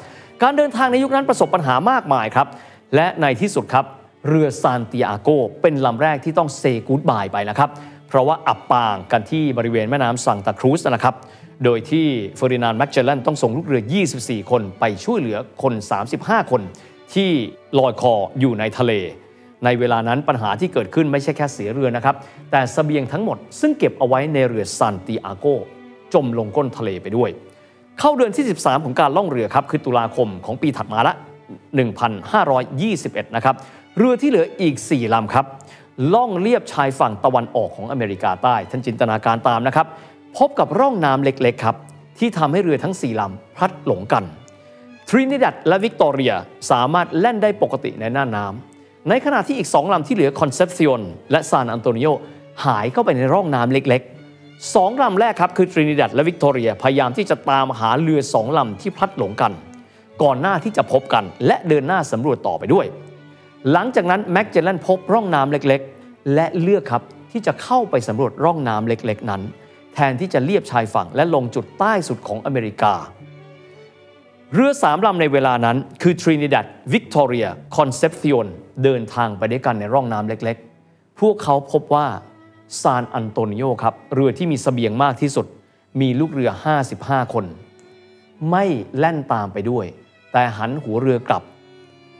การเดินทางในยุคนั้นประสบปัญหามากมายครับและในที่สุดครับเรือซานติอาโกเป็นลำแรกที่ต้องเซกู๊ดบายไปนะครับเพราะว่าอับปางกันที่บริเวณแม่น้ำซังตาครูซนะครับโดยที่เฟอร์ดินานด์แมกเจลลันต้องส่งลูกเรือยี่สิบสี่คนไปช่วยเหลือคนสามสิบห้าคนที่ลอยคออยู่ในทะเลในเวลานั้นปัญหาที่เกิดขึ้นไม่ใช่แค่เสียเรือนะครับแต่เสบียงทั้งหมดซึ่งเก็บเอาไว้ในเรือซานติอาโกจมลงก้นทะเลไปด้วยเข้าเดือนที่สิบสามของการล่องเรือครับคือตุลาคมของปีถัดมาละ หนึ่งพันห้าร้อยยี่สิบเอ็ด นะครับเรือที่เหลืออีกสี่ลำครับล่องเลียบชายฝั่งตะวันออกของอเมริกาใต้ท่านจินตนาการตามนะครับพบกับร่องน้ำเล็กๆครับที่ทำให้เรือทั้งสี่ลำพลัดหลงกันทรินิดัดและวิกตอเรียสามารถแล่นได้ปกติในหน้าน้ำในขณะที่อีกสองลำที่เหลือคอนเซปซิออนและซานอันโตนิโอหายเข้าไปในร่องน้ำเล็กๆสองลำแรกครับคือทรินิดัดและวิกตอเรียพยายามที่จะตามหาเรือสองลำที่พลัดหลงกันก่อนหน้าที่จะพบกันและเดินหน้าสำรวจต่อไปด้วยหลังจากนั้นแมกเจลลันพบร่องน้ำเล็กๆและเลือกครับที่จะเข้าไปสำรวจร่องน้ำเล็กๆนั้นแทนที่จะเลียบชายฝั่งและลงจุดใต้สุดของอเมริกาเรือสามลำในเวลานั้นคือ Trinidad, Victoria, Concepcion เดินทางไปด้วยกันในร่องน้ำเล็กๆพวกเขาพบว่าซานอันโตนิโอครับเรือที่มีเสบียงมากที่สุดมีลูกเรือห้าสิบห้าคนไม่แล่นตามไปด้วยแต่หันหัวเรือกลับ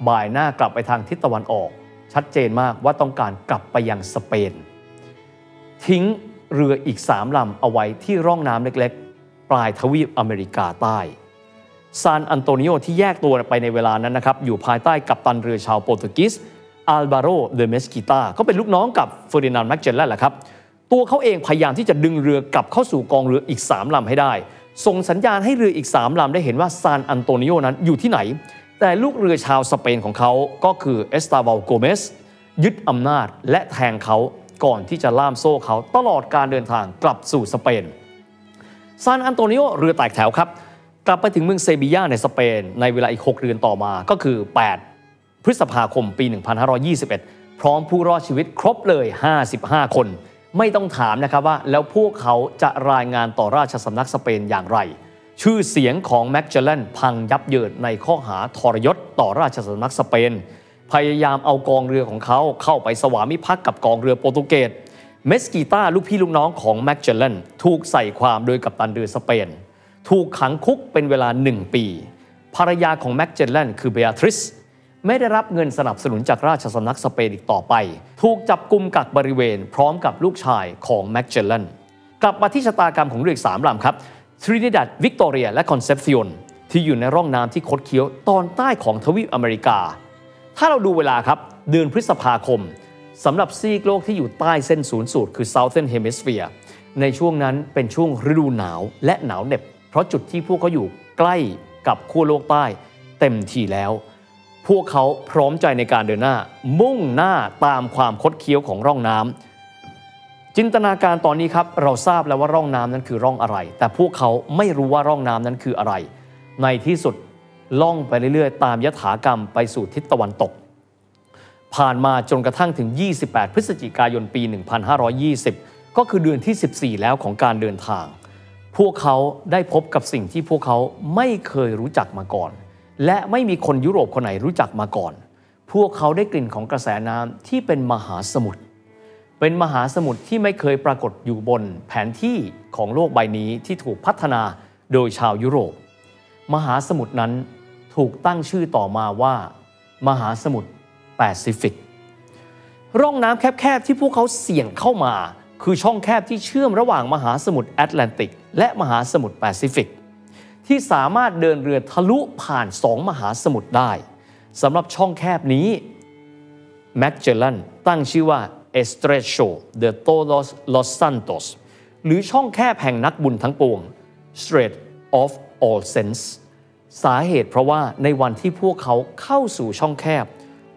บ่ายหน้ากลับไปทางทิศตะวันออกชัดเจนมากว่าต้องการกลับไปยังสเปนทิ้งเรืออีกสามลำเอาไว้ที่ร่องน้ำเล็กๆปลายทวีปอเมริกาใต้ซานอันโตนิโอที่แยกตัวไปในเวลานั้นนะครับอยู่ภายใต้กัปตันเรือชาวโปรตุเกสอัลบาโรเดเมสกิตาก็เป็นลูกน้องกับเฟอร์ดินานด์แมกเจลลันแหละครับตัวเขาเองพยายามที่จะดึงเรือกลับเข้าสู่กองเรืออีกสามลำให้ได้ส่งสัญญาณให้เรืออีกสามลำได้เห็นว่าซานอันโตนิโอนั้นอยู่ที่ไหนแต่ลูกเรือชาวสเปนของเขาก็คือเอสตาวัลโกเมสยึดอำนาจและแทงเขาก่อนที่จะล่ามโซ่เขาตลอดการเดินทางกลับสู่สเปนซานอันโตนิโอเรือแตกแถวครับกลับไปถึงเมืองเซบียาในสเปนในเวลาอีกหกเดือนต่อมาก็คือแปดพฤษภาคมปีหนึ่งพันห้าร้อยยี่สิบเอ็ดพร้อมผู้รอดชีวิตครบเลยห้าสิบห้าคนไม่ต้องถามนะครับว่าแล้วพวกเขาจะรายงานต่อราชสำนักสเปนอย่างไรชื่อเสียงของแมกเจลลันพังยับเยินในข้อหาทรยศต่อราชสำนักสเปนพยายามเอากองเรือของเขาเข้าไปสวามิภักดิ์กับกองเรือโปรตุเกสเมสกิต้าลูกพี่ลูกน้องของแมกเจลลันถูกใส่ความโดยกัปตันเรือสเปนถูกขังคุกเป็นเวลาหนึ่งปีภรรยาของแมกเจลลันคือเบอาทริซ ไม่ได้รับเงินสนับสนุนจากราชสำนักสเปนอีกต่อไปถูกจับกุมกักบริเวณพร้อมกับลูกชายของแมกเจลลันกลับมาที่ชะตากรรมของเรืออีกสามลำครับทรินิดัดวิกตอเรียและคอนเซปซิออนที่อยู่ในร่องน้ำที่คดเคี้ยวตอนใต้ของทวีปอเมริกาถ้าเราดูเวลาครับเดือนพฤษภาคมสำหรับซีกโลกที่อยู่ใต้เส้นศูนย์สูตรคือ Southern Hemisphere ในช่วงนั้นเป็นช่วงฤดูหนาวและหนาวเหน็บเพราะจุดที่พวกเขาอยู่ใกล้กับขั้วโลกใต้เต็มทีแล้วพวกเขาพร้อมใจในการเดินหน้ามุ่งหน้าตามความคดเคี้ยวของร่องน้ำจินตนาการตอนนี้ครับเราทราบแล้วว่าร่องน้ำนั้นคือร่องอะไรแต่พวกเขาไม่รู้ว่าร่องน้ำนั้นคืออะไรในที่สุดล่องไปเรื่อยๆตามยถากรรมไปสู่ทิศตะวันตกผ่านมาจนกระทั่งถึงยี่สิบแปดพฤศจิกายนปีหนึ่งพันห้าร้อยยี่สิบก็คือเดือนที่สิบสี่แล้วของการเดินทางพวกเขาได้พบกับสิ่งที่พวกเขาไม่เคยรู้จักมาก่อนและไม่มีคนยุโรปคนไหนรู้จักมาก่อนพวกเขาได้กลิ่นของกระแสน้ำที่เป็นมหาสมุทรเป็นมหาสมุทรที่ไม่เคยปรากฏอยู่บนแผนที่ของโลกใบนี้ที่ถูกพัฒนาโดยชาวยุโรปมหาสมุทรนั้นถูกตั้งชื่อต่อมาว่ามหาสมุทรแปซิฟิกร่องน้ำแคบๆที่พวกเขาเสี่ยงเข้ามาคือช่องแคบที่เชื่อมระหว่างมหาสมุทรแอตแลนติกและมหาสมุทรแปซิฟิกที่สามารถเดินเรือทะลุผ่านสองมหาสมุทรได้สำหรับช่องแคบนี้แมกเจลลันตั้งชื่อว่า Estrecho de Todos los Santos หรือช่องแคบแห่งนักบุญทั้งปวง Strait of All Saints สาเหตุเพราะว่าในวันที่พวกเขาเข้าสู่ช่องแคบ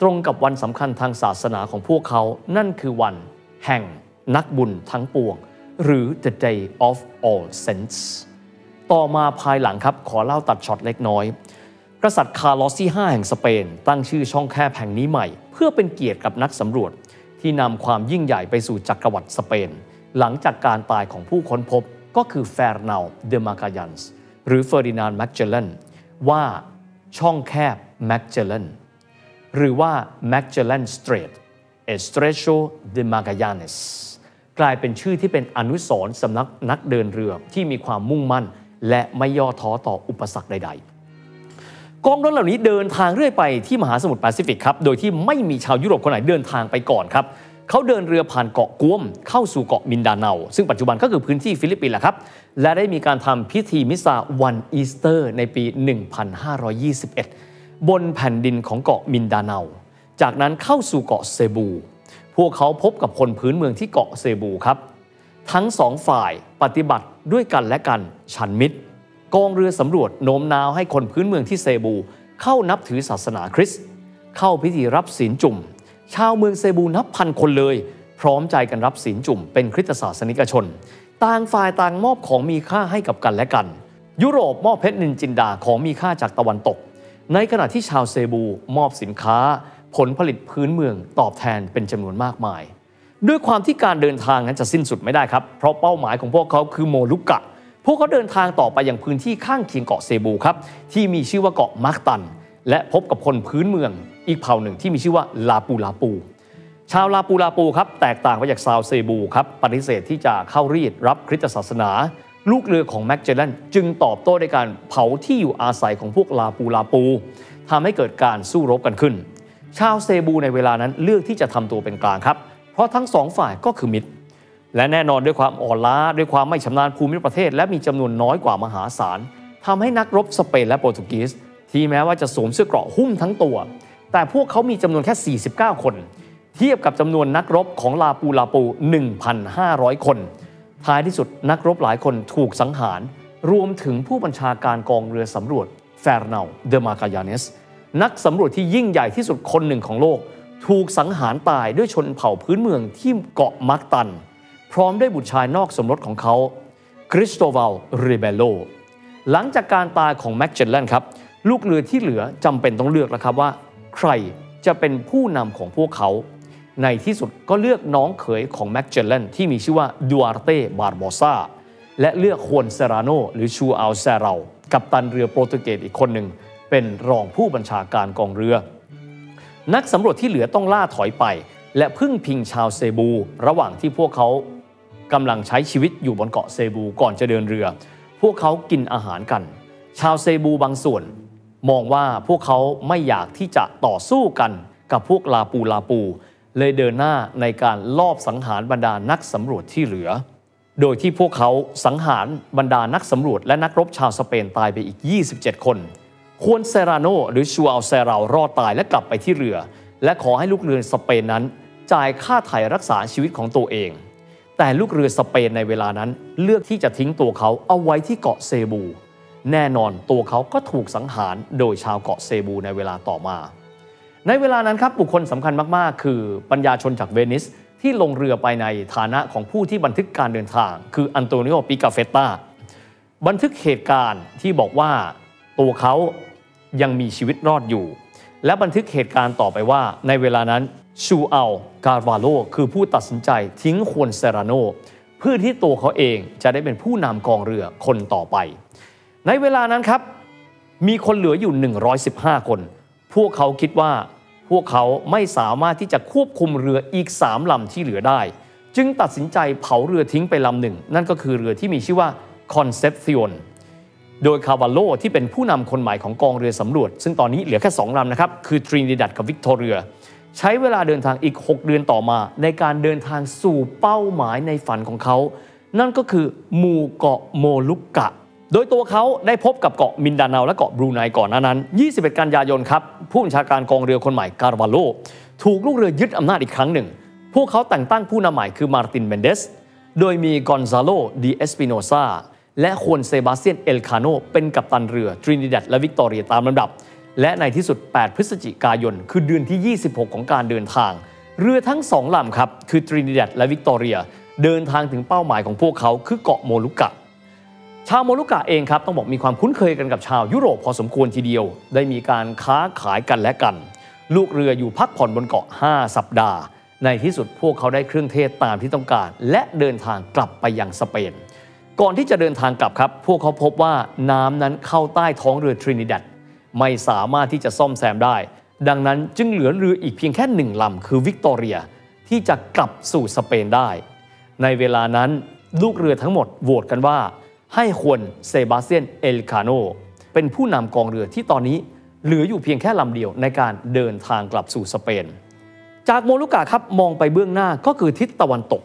ตรงกับวันสำคัญทางศาสนาของพวกเขานั่นคือวันแห่งนักบุญทั้งปวงหรือ The Day of All Saintsต่อมาภายหลังครับขอเล่าตัดช็อตเล็กน้อยกษัตริย์คาร์ลอสที่ห้าแห่งสเปนตั้งชื่อช่องแคบแห่งนี้ใหม่เพื่อเป็นเกียรติกับนักสำรวจที่นำความยิ่งใหญ่ไปสู่จักรวรรดิสเปนหลังจากการตายของผู้ค้นพบก็คือ Fernão de Magalhães หรือ Ferdinand Magellan ว่าช่องแคบ Magellan หรือว่า Magellan Strait Estrecho de Magallanes กลายเป็นชื่อที่เป็นอนุสรณ์สำนักนักเดินเรือที่มีความมุ่งมั่นและไม่ย่อท้อต่ออุปสรรคใดๆกองทัพเหล่านี้เดินทางเรื่อยไปที่มหาสมุทรแปซิฟิกครับโดยที่ไม่มีชาวยุโรปคนไหนเดินทางไปก่อนครับเขาเดินเรือผ่านเกาะกวมเข้าสู่เกาะมินดาเนาซึ่งปัจจุบันก็คือพื้นที่ฟิลิปปินส์แหละครับและได้มีการทำพิธีมิซาวันอีสเตอร์ในปีหนึ่งพันห้าร้อยยี่สิบเอ็ดบนแผ่นดินของเกาะมินดาเนาจากนั้นเข้าสู่เกาะเซบูพวกเขาพบกับคนพื้นเมืองที่เกาะเซบูครับทั้งสองฝ่ายปฏิบัติด้วยกันและกันฉันมิตรกองเรือสำรวจโน้มน้าวให้คนพื้นเมืองที่เซบูเข้านับถือศาสนาคริสต์เข้าพิธีรับศีลจุ่มชาวเมืองเซบูนับพันคนเลยพร้อมใจกันรับศีลจุ่มเป็นคริสตศาสนิกชนต่างฝ่ายต่างมอบของมีค่าให้กับกันและกันยุโรปมอบเพชรนินจินดาของมีค่าจากตะวันตกในขณะที่ชาวเซบูมอบสินค้าผลผลิตพื้นเมืองตอบแทนเป็นจำนวนมากมายด้วยความที่การเดินทางนั้นจะสิ้นสุดไม่ได้ครับเพราะเป้าหมายของพวกเขาคือโมลุกกะพวกเขาเดินทางต่อไปยังพื้นที่ข้างเคียงเกาะเซบูครับที่มีชื่อว่าเกาะมาร์ตันและพบกับคนพื้นเมืองอีกเผ่าหนึ่งที่มีชื่อว่าลาปูลาปูชาวลาปูลาปูครับแตกต่างไปจากชาวเซบูครับปฏิเสธที่จะเข้ารีดรับคริสตศาสนาลูกเรือของแมกเจลลันจึงตอบโต้ด้วยการเผาที่อยู่อาศัยของพวกลาปูลาปูทำให้เกิดการสู้รบกันขึ้นชาวเซบูในเวลานั้นเลือกที่จะทำตัวเป็นกลางครับเพราะทั้งสองฝ่ายก็คือมิตรและแน่นอนด้วยความอ่อนล้าด้วยความไม่ชำนาญภูมิประเทศและมีจำนวนน้อยกว่ามหาศาลทำให้นักรบสเปนและโปรตุเกสที่แม้ว่าจะสวมเสื้อเกราะหุ้มทั้งตัวแต่พวกเขามีจำนวนแค่สี่สิบเก้าคนเทียบกับจำนวนนักรบของลาปูลาปู หนึ่งพันห้าร้อย คนท้ายที่สุดนักรบหลายคนถูกสังหารรวมถึงผู้บัญชาการกองเรือสำรวจเฟอร์นัลเดมาการยาเนสนักสำรวจที่ยิ่งใหญ่ที่สุดคนหนึ่งของโลกถูกสังหารตายด้วยชนเผ่าพื้นเมืองที่เกาะมาร์ตันพร้อมด้วยบุตรชายนอกสมรสของเขาคริสโตวัลเรเบโลหลังจากการตายของแมกเจลลันครับลูกเรือที่เหลือจำเป็นต้องเลือกแล้วครับว่าใครจะเป็นผู้นำของพวกเขาในที่สุดก็เลือกน้องเขยของแมกเจลลันที่มีชื่อว่าดูอาร์เต้บาร์โบซาและเลือกควนเซราโนหรือชูอัลเซรากัปตันเรือโปรตุเกสอีกคนหนึ่งเป็นรองผู้บัญชาการกองเรือนักสำรวจที่เหลือต้องล่าถอยไปและพึ่งพิงชาวเซบูระหว่างที่พวกเขากำลังใช้ชีวิตอยู่บนเกาะเซบูก่อนจะเดินเรือพวกเขากินอาหารกันชาวเซบูบางส่วน มองว่าพวกเขาไม่อยากที่จะต่อสู้กันกับพวกลาปูลาปูเลยเดินหน้าในการลอบสังหารบรรดานักสำรวจที่เหลือโดยที่พวกเขาสังหารบรรดานักสำรวจและนักรบชาวสเปนตายไปอีกยี่สิบเจ็ดคนควนเซราโนหรือชัวอัลเซรารอดตายและกลับไปที่เรือและขอให้ลูกเรือสเปนนั้นจ่ายค่าไถ่รักษาชีวิตของตัวเองแต่ลูกเรือสเปนในเวลานั้นเลือกที่จะทิ้งตัวเขาเอาไว้ที่เกาะเซบูแน่นอนตัวเขาก็ถูกสังหารโดยชาวเกาะเซบูในเวลาต่อมาในเวลานั้นครับบุคคลสำคัญมากๆคือปัญญาชนจากเวนิสที่ลงเรือไปในฐานะของผู้ที่บันทึกการเดินทางคืออันโตนิโอ ปิกาเฟตตาบันทึกเหตุการณ์ที่บอกว่าตัวเขายังมีชีวิตรอดอยู่และบันทึกเหตุการณ์ต่อไปว่าในเวลานั้นชูอัล การ์วาโลคือผู้ตัดสินใจทิ้งควนเซราโนเพื่อที่ตัวเขาเองจะได้เป็นผู้นำกองเรือคนต่อไปในเวลานั้นครับมีคนเหลืออยู่หนึ่งร้อยสิบห้าคนพวกเขาคิดว่าพวกเขาไม่สามารถที่จะควบคุมเรืออีกสามลำที่เหลือได้จึงตัดสินใจเผาเรือทิ้งไปลำหนึ่งนั่นก็คือเรือที่มีชื่อว่าคอนเซปซิออนโดยคาวาโลที่เป็นผู้นำคนใหม่ของกองเรือสำรวจซึ่งตอนนี้เหลือแค่สองลำนะครับคือทรินิดัดกับวิกตอเรียใช้เวลาเดินทางอีกหกเดือนต่อมาในการเดินทางสู่เป้าหมายในฝันของเขานั่นก็คือหมู่เกาะโมลุกกะโดยตัวเขาได้พบกับเกาะมินดาเนาและเกาะบรูไนก่อนหน้านั้นยี่สิบเอ็ดกันยายนครับผู้บัญชาการกองเรือคนใหม่การวาโลถูกลูกเรือยึดอำนาจอีกครั้งหนึ่งพวกเขาแต่งตั้งผู้นำใหม่คือมาร์ตินเมนเดสโดยมีกอนซาโลดีเอสปิโนซาและควนเซบาสเตียนเอลคาโนเป็นกัปตันเรือทรินิดัดและวิกตอเรียตามลำดับและในที่สุดแปดพฤศจิกายนคือเดือนที่ยี่สิบหกของการเดินทางเรือทั้งสองลำครับคือทรินิดัดและวิกตอเรียเดินทางถึงเป้าหมายของพวกเขาคือเกาะโมลุกกะชาวโมลุกกะเองครับต้องบอกมีความคุ้นเคยกันกับชาวยุโรปพอสมควรทีเดียวได้มีการค้าขายกันและกันลูกเรืออยู่พักผ่อนบนเกาะห้าสัปดาห์ในที่สุดพวกเขาได้เครื่องเทศตามที่ต้องการและเดินทางกลับไปยังสเปนก่อนที่จะเดินทางกลับครับพวกเขาพบว่าน้ำนั้นเข้าใต้ท้องเรือทรินิดัดไม่สามารถที่จะซ่อมแซมได้ดังนั้นจึงเหลือเรืออีกเพียงแค่หนึ่งลำคือวิกตอเรียที่จะกลับสู่สเปนได้ในเวลานั้นลูกเรือทั้งหมดโหวตกันว่าให้ควนเซบาสเตียนเอลคาโนเป็นผู้นำกองเรือที่ตอนนี้เหลืออยู่เพียงแค่ลำเดียวในการเดินทางกลับสู่สเปนจากโมลุกะครับมองไปเบื้องหน้าก็คือทิศตะวันตก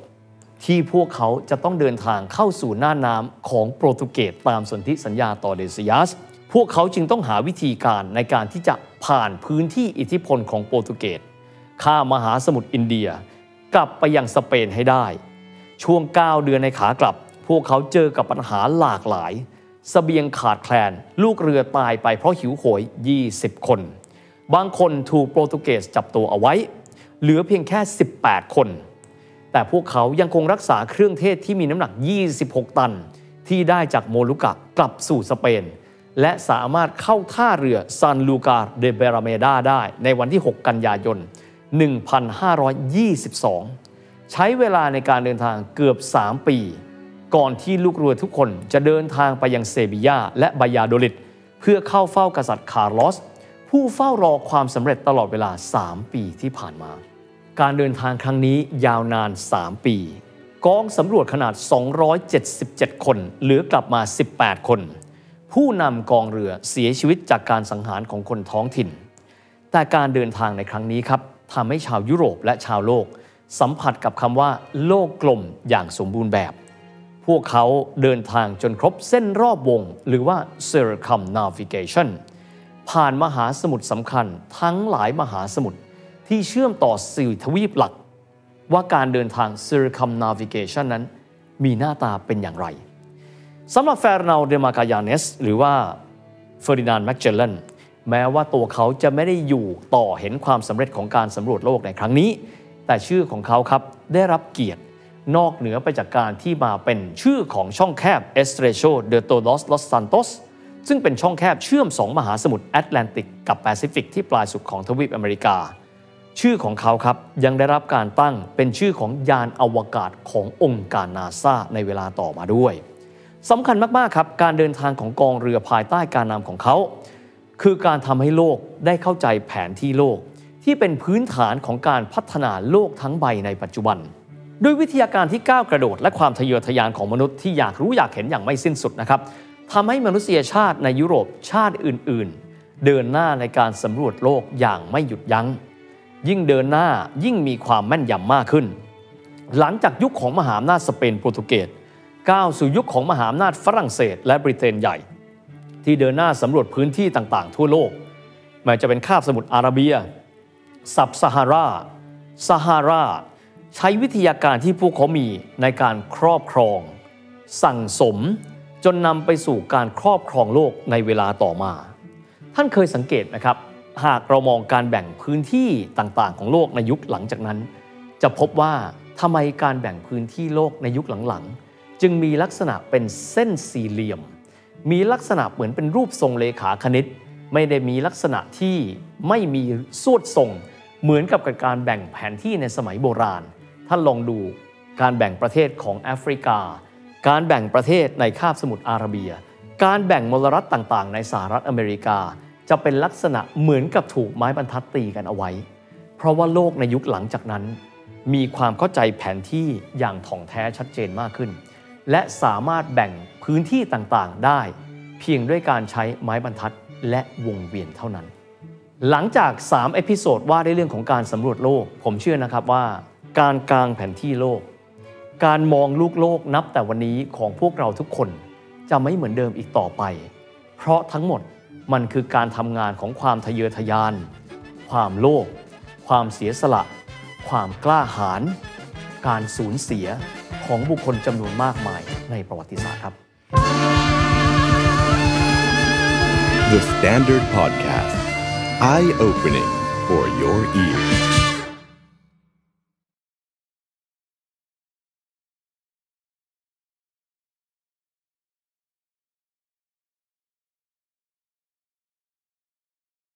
ที่พวกเขาจะต้องเดินทางเข้าสู่หน้าน้ำของโปรตุเกสตามสนธิสัญญาต่อเดซิยัสพวกเขาจึงต้องหาวิธีการในการที่จะผ่านพื้นที่อิทธิพลของโปรตุเกสข้ามมหาสมุทรอินเดียกลับไปยังสเปนให้ได้ช่วงเก้าเดือนในขากลับพวกเขาเจอกับปัญหาหลากหลายเสบียงขาดแคลนลูกเรือตายไปเพราะหิวโหยยี่สิบคนบางคนถูกโปรตุเกสจับตัวเอาไว้เหลือเพียงแค่สิบแปดคนแต่พวกเขายังคงรักษาเครื่องเทศที่มีน้ำหนักยี่สิบหกตันที่ได้จากโมลุกะกลับสู่สเปนและสามารถเข้าท่าเรือซานลูกาเดเบราเมดาได้ในวันที่หกกันยายนหนึ่งพันห้าร้อยยี่สิบสองใช้เวลาในการเดินทางเกือบสามปีก่อนที่ลูกเรือทุกคนจะเดินทางไปยังเซบียาและบายาโดลิดเพื่อเข้าเฝ้ากษัตริย์คาร์ลอสผู้เฝ้ารอความสำเร็จตลอดเวลาสามปีที่ผ่านมาการเดินทางครั้งนี้ยาวนานสามปีกองสำรวจขนาดสองร้อยเจ็ดสิบเจ็ดคนเหลือกลับมาสิบแปดคนผู้นำกองเรือเสียชีวิตจากการสังหารของคนท้องถิ่นแต่การเดินทางในครั้งนี้ครับทำให้ชาวยุโรปและชาวโลกสัมผัสกับคำว่าโลกกลมอย่างสมบูรณ์แบบพวกเขาเดินทางจนครบเส้นรอบวงหรือว่า Circumnavigation ผ่านมหาสมุทรสำคัญทั้งหลายมหาสมุทรที่เชื่อมต่อสี่ทวีปหลักว่าการเดินทาง Circumnavigation นั้นมีหน้าตาเป็นอย่างไรสำหรับ Fernão de Magalhães หรือว่า Ferdinand Magellan แม้ว่าตัวเขาจะไม่ได้อยู่ต่อเห็นความสำเร็จของการสำรวจโลกในครั้งนี้แต่ชื่อของเขาครับได้รับเกียรตินอกเหนือไปจากการที่มาเป็นชื่อของช่องแคบ Estrecho de Todos los Santos ซึ่งเป็นช่องแคบเชื่อมสองมหาสมุทรแอตแลนติกกับแปซิฟิกที่ปลายสุดของทวีปอเมริกาชื่อของเขาครับยังได้รับการตั้งเป็นชื่อของยานอวกาศขององค์การ NASA ในเวลาต่อมาด้วยสำคัญมากๆครับการเดินทางของกองเรือภายใต้การนำของเขาคือการทำให้โลกได้เข้าใจแผนที่โลกที่เป็นพื้นฐานของการพัฒนาโลกทั้งใบในปัจจุบันด้วยวิทยาการที่ก้าวกระโดดและความทะเยอทะยานของมนุษย์ที่อยากรู้อยากเห็นอย่างไม่สิ้นสุดนะครับทำให้มนุษยชาติในยุโรปชาติอื่นๆ เดินหน้าในการสำรวจโลกอย่างไม่หยุดยั้งยิ่งเดินหน้ายิ่งมีความแม่นยำมากขึ้นหลังจากยุคของมหาอำนาจสเปนโปรตุเกสก้าวสู่ยุคของมหาอำนาจฝรั่งเศสและบริเตนใหญ่ที่เดินหน้าสำรวจพื้นที่ต่างๆทั่วโลกไม่ว่าจะเป็นคาบสมุทรอาระเบียซับซาฮาราซาฮาราใช้วิทยาการที่พวกเขามีในการครอบครองสั่งสมจนนำไปสู่การครอบครองโลกในเวลาต่อมาท่านเคยสังเกตไหมครับหากเรามองการแบ่งพื้นที่ต่างๆของโลกในยุคหลังจากนั้นจะพบว่าทำไมการแบ่งพื้นที่โลกในยุคหลังๆจึงมีลักษณะเป็นเส้นสี่เหลี่ยมมีลักษณะเหมือนเป็นรูปทรงเลขาคณิตไม่ได้มีลักษณะที่ไม่มีสวดทรงเหมือนกับการแบ่งแผนที่ในสมัยโบราณท่านลองดูการแบ่งประเทศของแอฟริกาการแบ่งประเทศในคาบสมุทรอาระเบียการแบ่งมลรัฐต่างๆในสหรัฐอเมริกาจะเป็นลักษณะเหมือนกับถูกไม้บรรทัดตีกันเอาไว้เพราะว่าโลกในยุคหลังจากนั้นมีความเข้าใจแผนที่อย่างถ่องแท้ชัดเจนมากขึ้นและสามารถแบ่งพื้นที่ต่างๆได้เพียงด้วยการใช้ไม้บรรทัดและวงเวียนเท่านั้นหลังจากสามเอพิโซดว่าในเรื่องของการสำรวจโลกผมเชื่อนะครับว่าการกางแผนที่โลกการมองลูกโลกนับแต่วันนี้ของพวกเราทุกคนจะไม่เหมือนเดิมอีกต่อไปเพราะทั้งหมดมันคือการทำงานของความทะเยอทะยานความโลภความเสียสละความกล้าหาญการสูญเสียของบุคคลจำนวนมากมายในประวัติศาสตร์ครับ The Standard Podcast Eye Opening for Your Ears